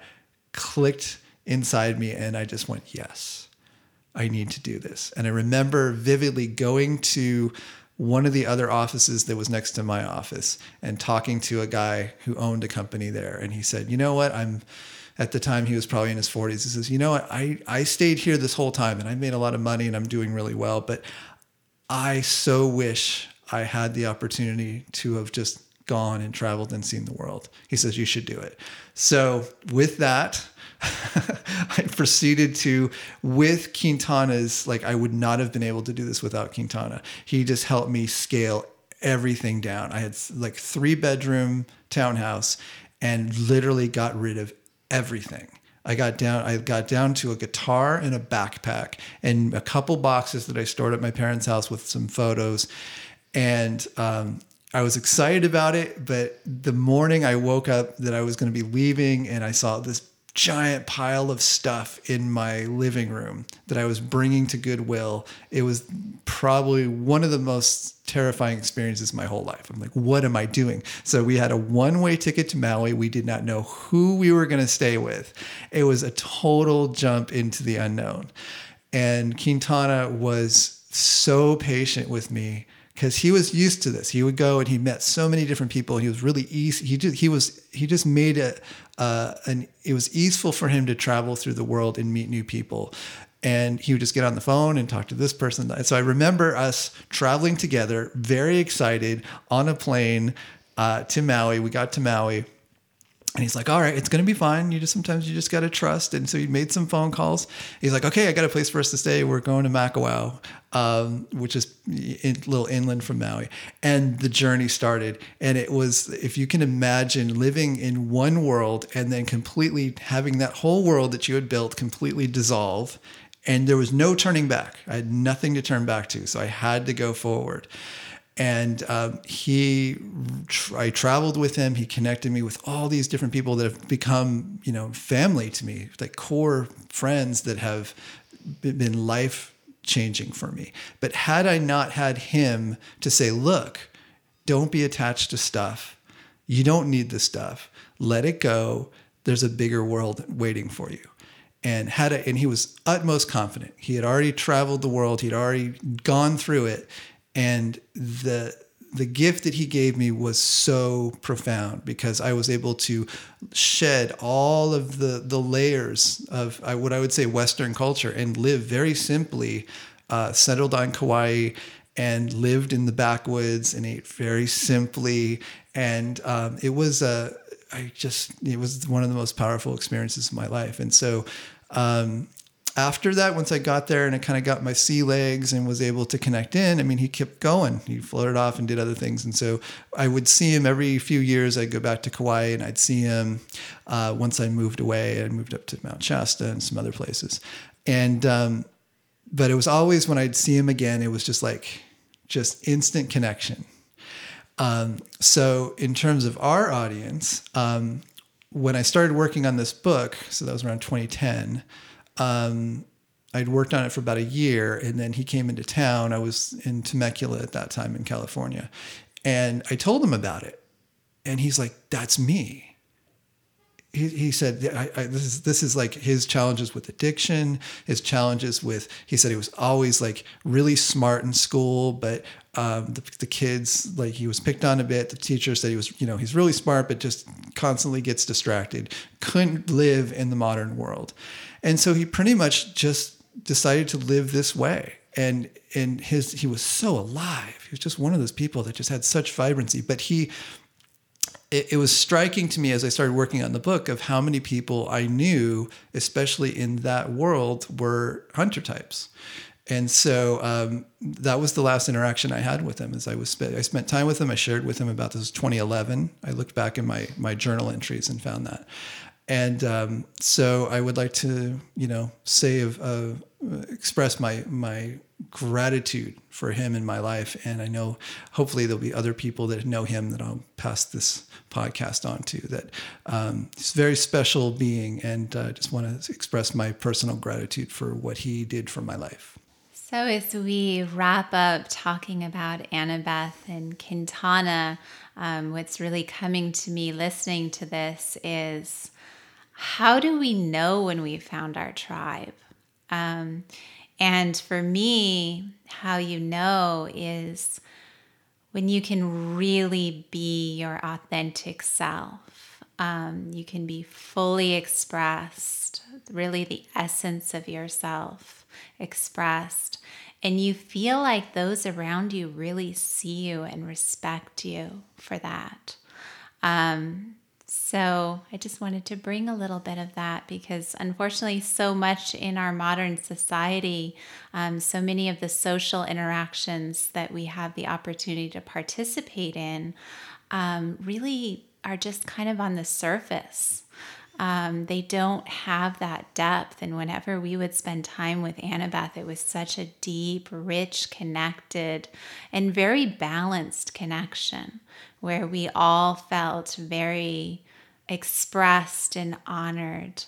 clicked inside me. And I just went, yes, I need to do this. And I remember vividly going to one of the other offices that was next to my office and talking to a guy who owned a company there. And he said, you know what? I'm, At the time, he was probably in his forties. He says, you know what? I, I stayed here this whole time, and I made a lot of money, and I'm doing really well. But I so wish I had the opportunity to have just gone and traveled and seen the world. He says, you should do it. So with that, I proceeded to, with Quintana's, like, I would not have been able to do this without Quintana. He just helped me scale everything down. I had like three bedroom townhouse and literally got rid of everything. I got down, I got down to a guitar and a backpack and a couple boxes that I stored at my parents' house with some photos. And, um, I was excited about it, but the morning I woke up that I was going to be leaving, and I saw this giant pile of stuff in my living room that I was bringing to Goodwill. It was probably one of the most terrifying experiences of my whole life. I'm like, what am I doing? So we had a one-way ticket to Maui. We did not know who we were going to stay with. It was a total jump into the unknown. And Quintana was so patient with me, because he was used to this. He would go and he met so many different people. He was really easy. He just, he was, he just made it, uh, an, it was easeful for him to travel through the world and meet new people. And he would just get on the phone and talk to this person. And so I remember us traveling together, very excited, on a plane, uh, to Maui. We got to Maui and he's like, all right, it's going to be fine. You just, sometimes you just got to trust. And so he made some phone calls. He's like, okay, I got a place for us to stay. We're going to Makawao, um, which is a little inland from Maui. And the journey started. And it was, if you can imagine living in one world and then completely having that whole world that you had built completely dissolve. And there was no turning back. I had nothing to turn back to. So I had to go forward. And um, he, I traveled with him. He connected me with all these different people that have become, you know, family to me, like core friends that have been life-changing for me. But had I not had him to say, look, don't be attached to stuff. You don't need this stuff. Let it go. There's a bigger world waiting for you. And had a, and he was utmost confident. He had already traveled the world. He'd already gone through it. And the the gift that he gave me was so profound, because I was able to shed all of the the layers of what I would say Western culture and live very simply, uh, settled on Kauai and lived in the backwoods and ate very simply. And um, it was a, I just, it was one of the most powerful experiences of my life. And so, um, after that, once I got there and I kind of got my sea legs and was able to connect in, I mean, he kept going. He floated off and did other things. And so I would see him every few years. I'd go back to Kauai and I'd see him. Uh, once I moved away, I moved up to Mount Shasta and some other places. And, um, but it was always when I'd see him again, it was just like, just instant connection. Um, so in terms of our audience, um, when I started working on this book, so that was around twenty ten, Um, I'd worked on it for about a year, and then he came into town. I was in Temecula at that time in California, and I told him about it, and he's like, that's me. He, he said, I, I, this is, this is like his challenges with addiction, his challenges with, he said he was always like really smart in school, but, um, the, the kids, like he was picked on a bit. The teacher said he was, you know, he's really smart, but just constantly gets distracted, couldn't live in the modern world. And so he pretty much just decided to live this way. And and his he was so alive. He was just one of those people that just had such vibrancy. But he, it, it was striking to me as I started working on the book of how many people I knew, especially in that world, were hunter types. And so um, that was the last interaction I had with him. As I was, sp- I spent time with him. I shared with him about this was twenty eleven. I looked back in my my journal entries and found that. And um, so I would like to, you know, say, of, uh, express my my gratitude for him in my life. And I know hopefully there'll be other people that know him that I'll pass this podcast on to, that um, he's a very special being. And I uh, just want to express my personal gratitude for what he did for my life. So as we wrap up talking about Annabeth and Quintana, um, what's really coming to me listening to this is, how do we know when we found our tribe? Um, and for me, how you know is when you can really be your authentic self. Um, you can be fully expressed, really the essence of yourself expressed. And you feel like those around you really see you and respect you for that. Um, So I just wanted to bring a little bit of that because unfortunately so much in our modern society, um, so many of the social interactions that we have the opportunity to participate in um, really are just kind of on the surface. Um, they don't have that depth. And whenever we would spend time with Annabeth, it was such a deep, rich, connected, and very balanced connection where we all felt very expressed and honored.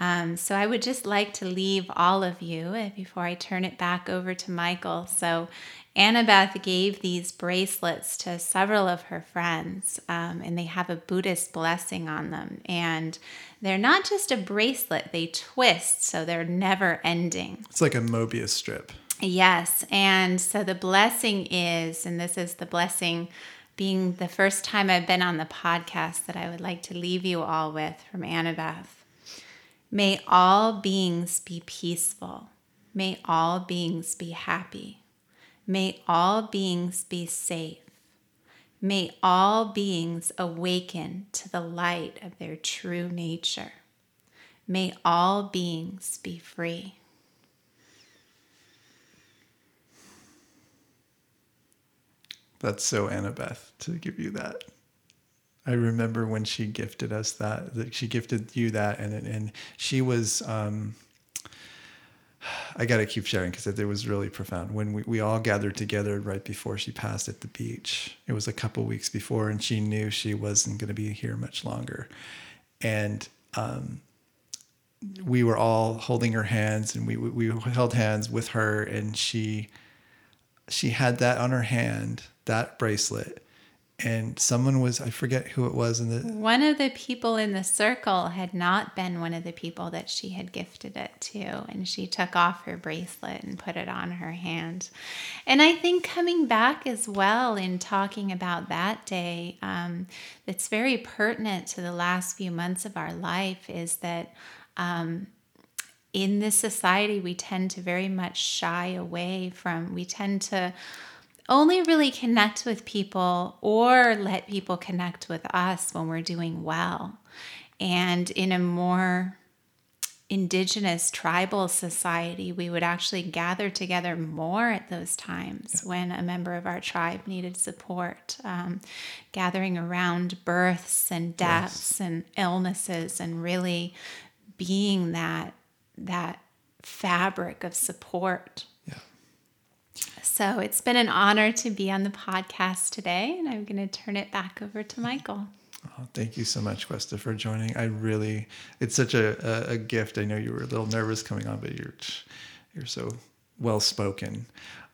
Um, so I would just like to leave all of you before I turn it back over to Michael. So Annabeth gave these bracelets to several of her friends, um, and they have a Buddhist blessing on them. And they're not just a bracelet, they twist, so they're never ending. It's like a Mobius strip. Yes, and so the blessing is, and this is the blessing being the first time I've been on the podcast that I would like to leave you all with from Annabeth. May all beings be peaceful. May all beings be happy. May all beings be safe. May all beings awaken to the light of their true nature. May all beings be free. That's so Annabeth to give you that. I remember when she gifted us that, that she gifted you that, and and she was... Um, I got to keep sharing because it was really profound. When we, we all gathered together right before she passed at the beach, it was a couple weeks before, and she knew she wasn't going to be here much longer. And um, we were all holding her hands, and we, we we held hands with her, and she she had that on her hand, that bracelet. And someone was, I forget who it was. in the One of the people in the circle had not been one of the people that she had gifted it to. And she took off her bracelet and put it on her hand. And I think coming back as well in talking about that day, um, that's very pertinent to the last few months of our life is that um, in this society, we tend to very much shy away from, we tend to only really connect with people or let people connect with us when we're doing well. And in a more indigenous tribal society, we would actually gather together more at those times when a member of our tribe needed support, um, gathering around births and deaths yes. and illnesses and really being that, that fabric of support. So it's been an honor to be on the podcast today, and I'm going to turn it back over to Michael. Oh, thank you so much, Questa, for joining. I really, it's such a, a, a gift. I know you were a little nervous coming on, but you're you're so well-spoken.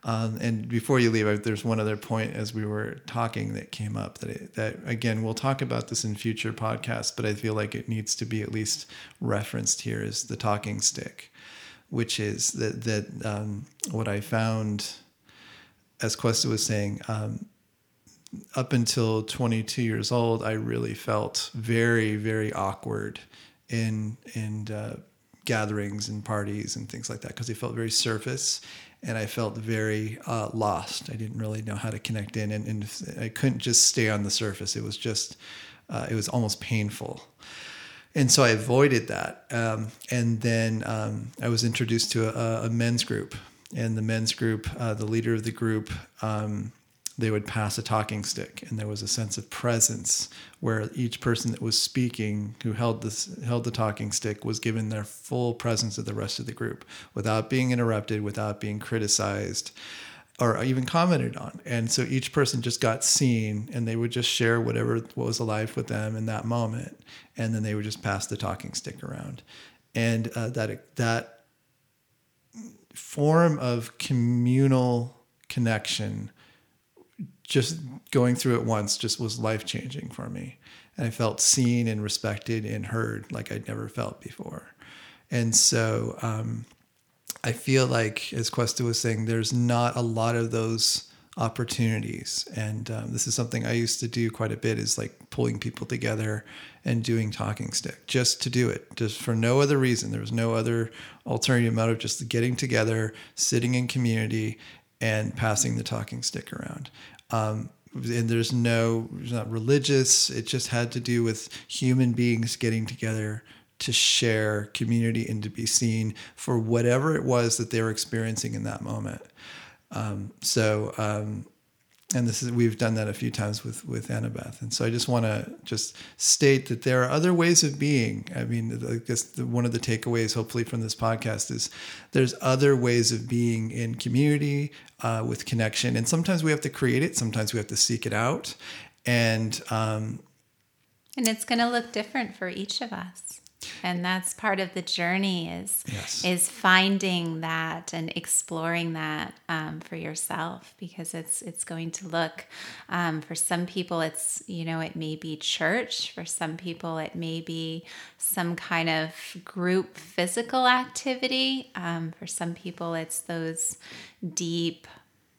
Um, and before you leave, I, there's one other point as we were talking that came up that, it, that, again, we'll talk about this in future podcasts, but I feel like it needs to be at least referenced here is the talking stick, which is that, that um, what I found... As Questa was saying, um, up until twenty-two years old, I really felt very, very awkward in in uh, gatherings and parties and things like that because I felt very surface and I felt very uh, lost. I didn't really know how to connect in, and, and I couldn't just stay on the surface. It was just, uh, it was almost painful. And so I avoided that. Um, and then um, I was introduced to a, a men's group. And the men's group, uh, the leader of the group, um, they would pass a talking stick, and there was a sense of presence where each person that was speaking, who held this, held the talking stick, was given their full presence of the rest of the group without being interrupted, without being criticized, or even commented on. And so each person just got seen, and they would just share whatever what was alive with them in that moment, and then they would just pass the talking stick around, and uh, that that. form of communal connection, just going through it once, just was life-changing for me. And I felt seen and respected and heard like I'd never felt before. And so um, I feel like, as Questa was saying, there's not a lot of those opportunities. And um, this is something I used to do quite a bit, is like pulling people together and doing talking stick just to do it, just for no other reason. There was no other alternative motive, just getting together, sitting in community and passing the talking stick around. Um, and there's no, it's not religious. It just had to do with human beings getting together to share community and to be seen for whatever it was that they were experiencing in that moment. Um, so, um, and this is, we've done that a few times with, with Annabeth. And so I just want to just state that there are other ways of being. I mean, I guess the, one of the takeaways, hopefully, from this podcast is there's other ways of being in community, uh, with connection. And sometimes we have to create it. Sometimes we have to seek it out. And, um, and it's going to look different for each of us. And that's part of the journey is, yes. is finding that and exploring that um, for yourself, because it's it's going to look, um, for some people it's, you know, it may be church. For some people it may be some kind of group physical activity. Um, for some people it's those deep,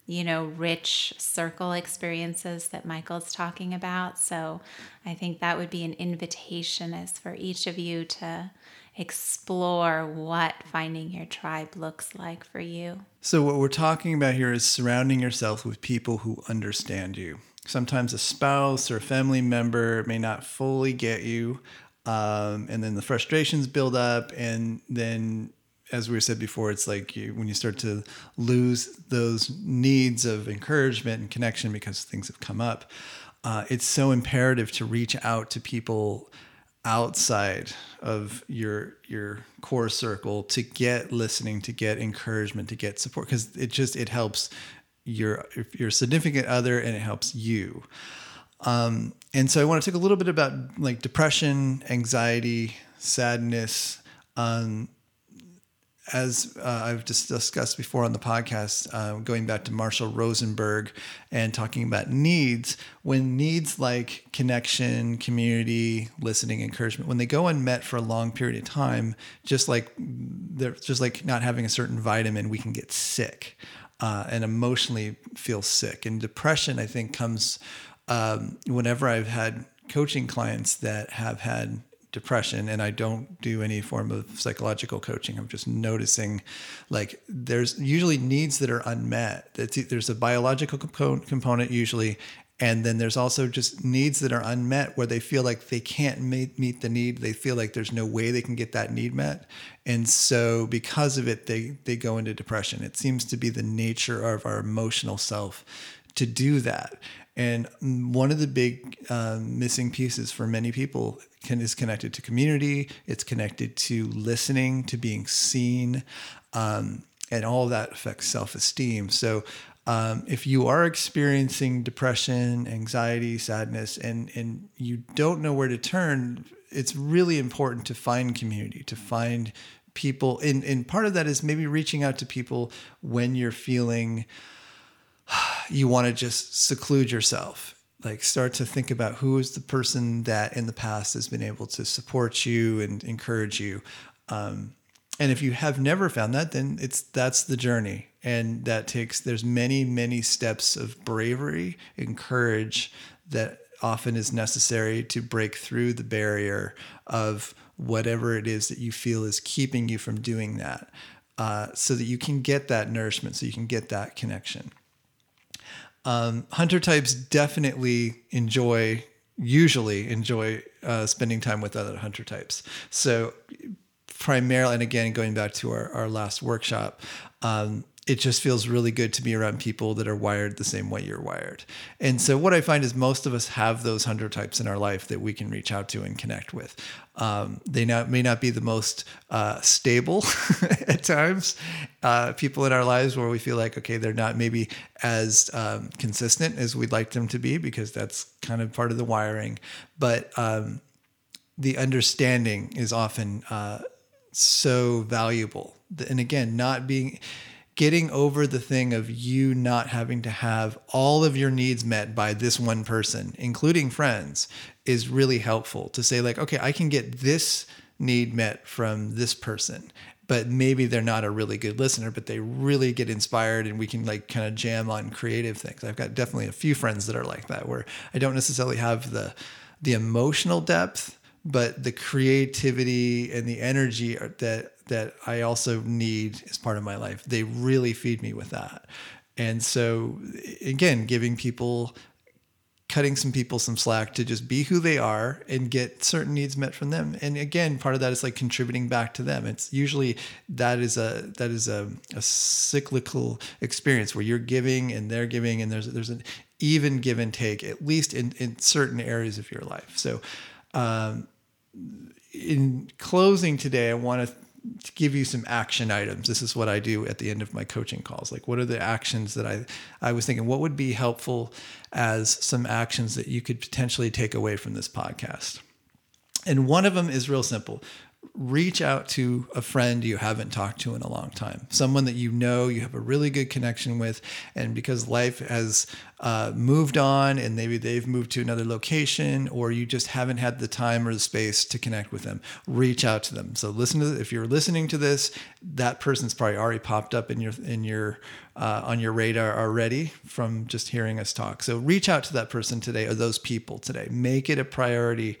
you know, rich circle experiences that Michael's talking about. So I think that would be an invitation is for each of you to explore what finding your tribe looks like for you. So what we're talking about here is surrounding yourself with people who understand you. Sometimes a spouse or a family member may not fully get you. Um, and then the frustrations build up, and then, as we said before, it's like you, when you start to lose those needs of encouragement and connection because things have come up, uh, it's so imperative to reach out to people outside of your your core circle to get listening, to get encouragement, to get support, because it just it helps your your significant other and it helps you. Um, and so I want to talk a little bit about like depression, anxiety, sadness. Um, As uh, I've just discussed before on the podcast, uh, going back to Marshall Rosenberg and talking about needs, when needs like connection, community, listening, encouragement, when they go unmet for a long period of time, just like they're just like not having a certain vitamin, we can get sick uh, and emotionally feel sick. And depression, I think, comes um, whenever I've had coaching clients that have had depression, and I don't do any form of psychological coaching. I'm just noticing like there's usually needs that are unmet. That's, there's a biological component, component usually. And then there's also just needs that are unmet where they feel like they can't meet, meet the need. They feel like there's no way they can get that need met. And so because of it, they, they go into depression. It seems to be the nature of our emotional self to do that. And one of the big uh, missing pieces for many people can, is connected to community. It's connected to listening, to being seen, um, and all that affects self-esteem. So um, if you are experiencing depression, anxiety, sadness, and, and you don't know where to turn, it's really important to find community, to find people. And, and part of that is maybe reaching out to people when you're feeling you want to just seclude yourself, like start to think about who is the person that in the past has been able to support you and encourage you. Um, and if you have never found that, then it's, that's the journey. And that takes, there's many, many steps of bravery and courage that often is necessary to break through the barrier of whatever it is that you feel is keeping you from doing that, uh, so that you can get that nourishment, so you can get that connection. Um, hunter types definitely enjoy, usually enjoy uh, spending time with other hunter types. So primarily, and again, going back to our, our last workshop, um, it just feels really good to be around people that are wired the same way you're wired. And so what I find is most of us have those hunter types in our life that we can reach out to and connect with. Um, they not, may not be the most uh, stable at times. Uh, people in our lives where we feel like, okay, they're not maybe as um, consistent as we'd like them to be, because that's kind of part of the wiring. But um, the understanding is often uh, so valuable. And again, not being... getting over the thing of you not having to have all of your needs met by this one person, including friends, is really helpful to say like, okay, I can get this need met from this person, but maybe they're not a really good listener, but they really get inspired and we can like kind of jam on creative things. I've got definitely a few friends that are like that, where I don't necessarily have the, the emotional depth, but the creativity and the energy that that I also need as part of my life. They really feed me with that. And so again, giving people cutting some people some slack to just be who they are and get certain needs met from them. And again, part of that is like contributing back to them. It's usually that is a, that is a, a cyclical experience where you're giving and they're giving, and there's, there's an even give and take, at least in, in certain areas of your life. So, um, in closing today, I want to, to give you some action items. This is what I do at the end of my coaching calls. Like, what are the actions that I, I was thinking, what would be helpful as some actions that you could potentially take away from this podcast? And one of them is real simple. Reach out to a friend you haven't talked to in a long time, someone that you know you have a really good connection with. And because life has uh, moved on and maybe they've moved to another location, or you just haven't had the time or the space to connect with them, reach out to them. So listen to, if you're listening to this, that person's probably already popped up in your, in your, uh, on your radar already from just hearing us talk. So reach out to that person today, or those people today, make it a priority.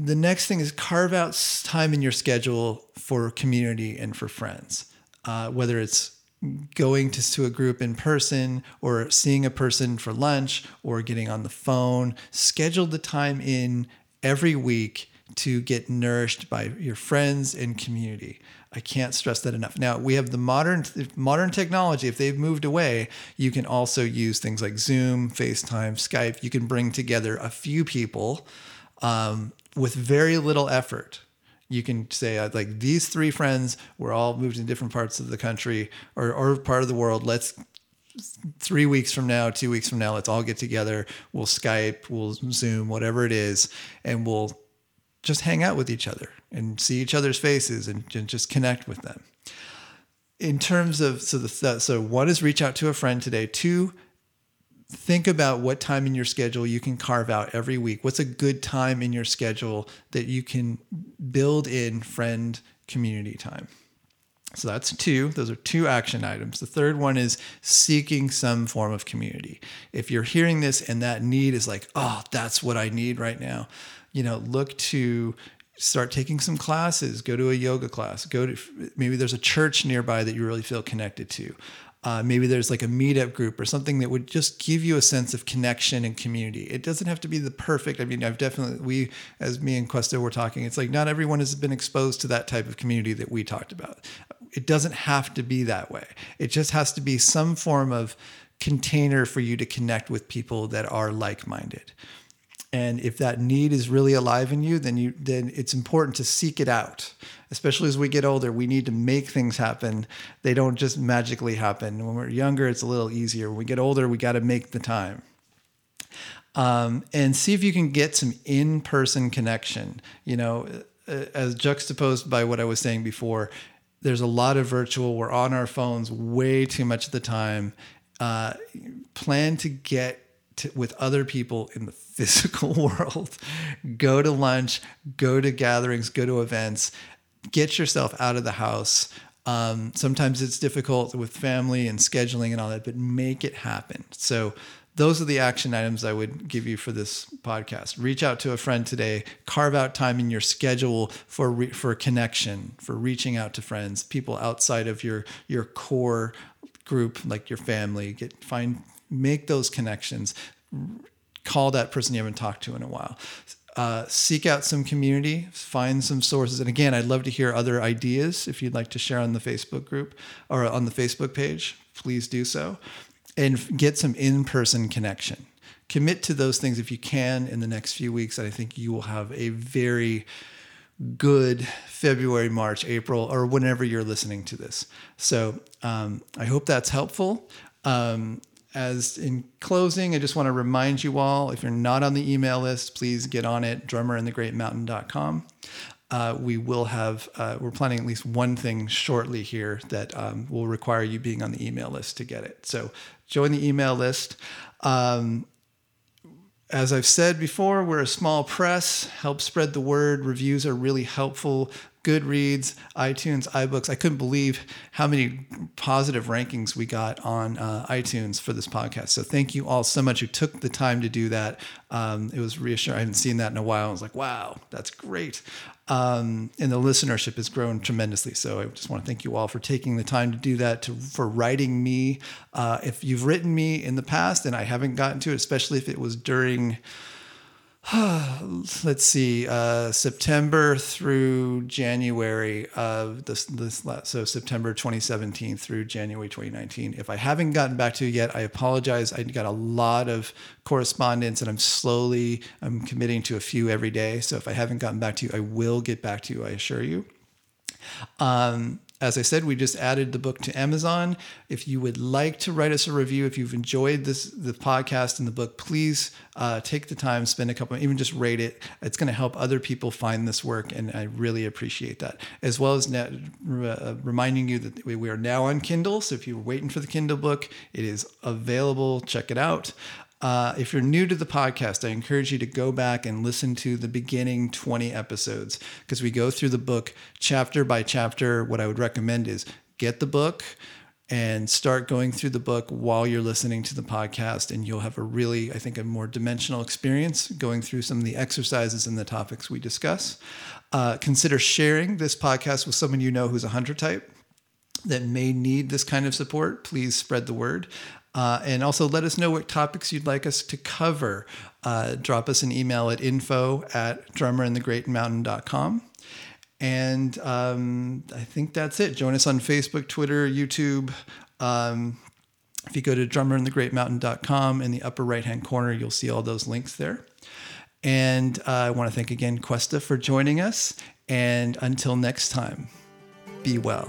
The next thing is carve out time in your schedule for community and for friends, uh, whether it's going to, to a group in person or seeing a person for lunch or getting on the phone. Schedule the time in every week to get nourished by your friends and community. I can't stress that enough. Now, we have the modern modern technology. If they've moved away, you can also use things like Zoom, FaceTime, Skype. You can bring together a few people um, with very little effort. You can say, like, these three friends were all moved in different parts of the country or, or part of the world. Let's three weeks from now, two weeks from now, let's all get together. We'll Skype, we'll Zoom, whatever it is, and we'll just hang out with each other and see each other's faces and, and just connect with them. In terms of, so the, so one is reach out to a friend today. Two, think about what time in your schedule you can carve out every week. What's a good time in your schedule that you can build in friend community time? So that's two. Those are two action items. The third one is seeking some form of community. If you're hearing this and that need is like, oh, that's what I need right now, you know, look to start taking some classes, go to a yoga class, go to, maybe there's a church nearby that you really feel connected to. Uh, maybe there's like a meetup group or something that would just give you a sense of connection and community. It doesn't have to be the perfect. I mean, I've definitely, we, as me and Questa were talking, it's like not everyone has been exposed to that type of community that we talked about. It doesn't have to be that way. It just has to be some form of container for you to connect with people that are like-minded. And if that need is really alive in you, then you, then it's important to seek it out. Especially as we get older, we need to make things happen. They don't just magically happen. When we're younger, it's a little easier. When we get older, we got to make the time. Um, and see if you can get some in-person connection. You know, as juxtaposed by what I was saying before, there's a lot of virtual. We're on our phones way too much of the time. Uh, plan to get To, with other people in the physical world. Go to lunch, go to gatherings, go to events, get yourself out of the house. Um, sometimes it's difficult with family and scheduling and all that, but make it happen. So those are the action items I would give you for this podcast. Reach out to a friend today, carve out time in your schedule for, re- for connection, for reaching out to friends, people outside of your, your core group, like your family. Get, find, make those connections. Call that person you haven't talked to in a while. Uh, seek out some community, find some sources. And again, I'd love to hear other ideas. If you'd like to share on the Facebook group or on the Facebook page, please do so, and get some in-person connection. Commit to those things if you can in the next few weeks. And I think you will have a very good February, March, April, or whenever you're listening to this. So um, I hope that's helpful. Um, As in closing, I just want to remind you all, if you're not on the email list, please get on it, drummer and the great mountain dot com. Uh, we will have, uh, we're planning at least one thing shortly here that um, will require you being on the email list to get it. So join the email list. Um, as I've said before, we're a small press. Help spread the word. Reviews are really helpful. Goodreads, iTunes, iBooks. I couldn't believe how many positive rankings we got on uh, iTunes for this podcast. So thank you all so much who took the time to do that. Um, it was reassuring. I haven't seen that in a while. I was like, wow, that's great. Um, and the listenership has grown tremendously. So I just want to thank you all for taking the time to do that, to, for writing me. Uh, if you've written me in the past and I haven't gotten to it, especially if it was during... Let's see, uh, September through January of this, this last, so September twenty seventeen through January twenty nineteen. If I haven't gotten back to you yet, I apologize. I got a lot of correspondence and I'm slowly, I'm committing to a few every day. So if I haven't gotten back to you, I will get back to you, I assure you. Um, As I said, we just added the book to Amazon. If you would like to write us a review, if you've enjoyed this the podcast and the book, please uh, take the time, spend a couple, even just rate it. It's going to help other people find this work, and I really appreciate that. As well as now, uh, reminding you that we are now on Kindle, so if you're waiting for the Kindle book, it is available. Check it out. Uh, if you're new to the podcast, I encourage you to go back and listen to the beginning twenty episodes because we go through the book chapter by chapter. What I would recommend is get the book and start going through the book while you're listening to the podcast. And you'll have a really, I think, a more dimensional experience going through some of the exercises and the topics we discuss. Uh, consider sharing this podcast with someone you know who's a hunter type that may need this kind of support. Please spread the word. Uh, and also let us know what topics you'd like us to cover. Uh, drop us an email at info at drummerandthegreatmountain.com. And um, I think that's it. Join us on Facebook, Twitter, YouTube. Um, if you go to drummer and the great mountain dot com, in the upper right-hand corner, you'll see all those links there. And uh, I want to thank again Questa for joining us. And until next time, be well.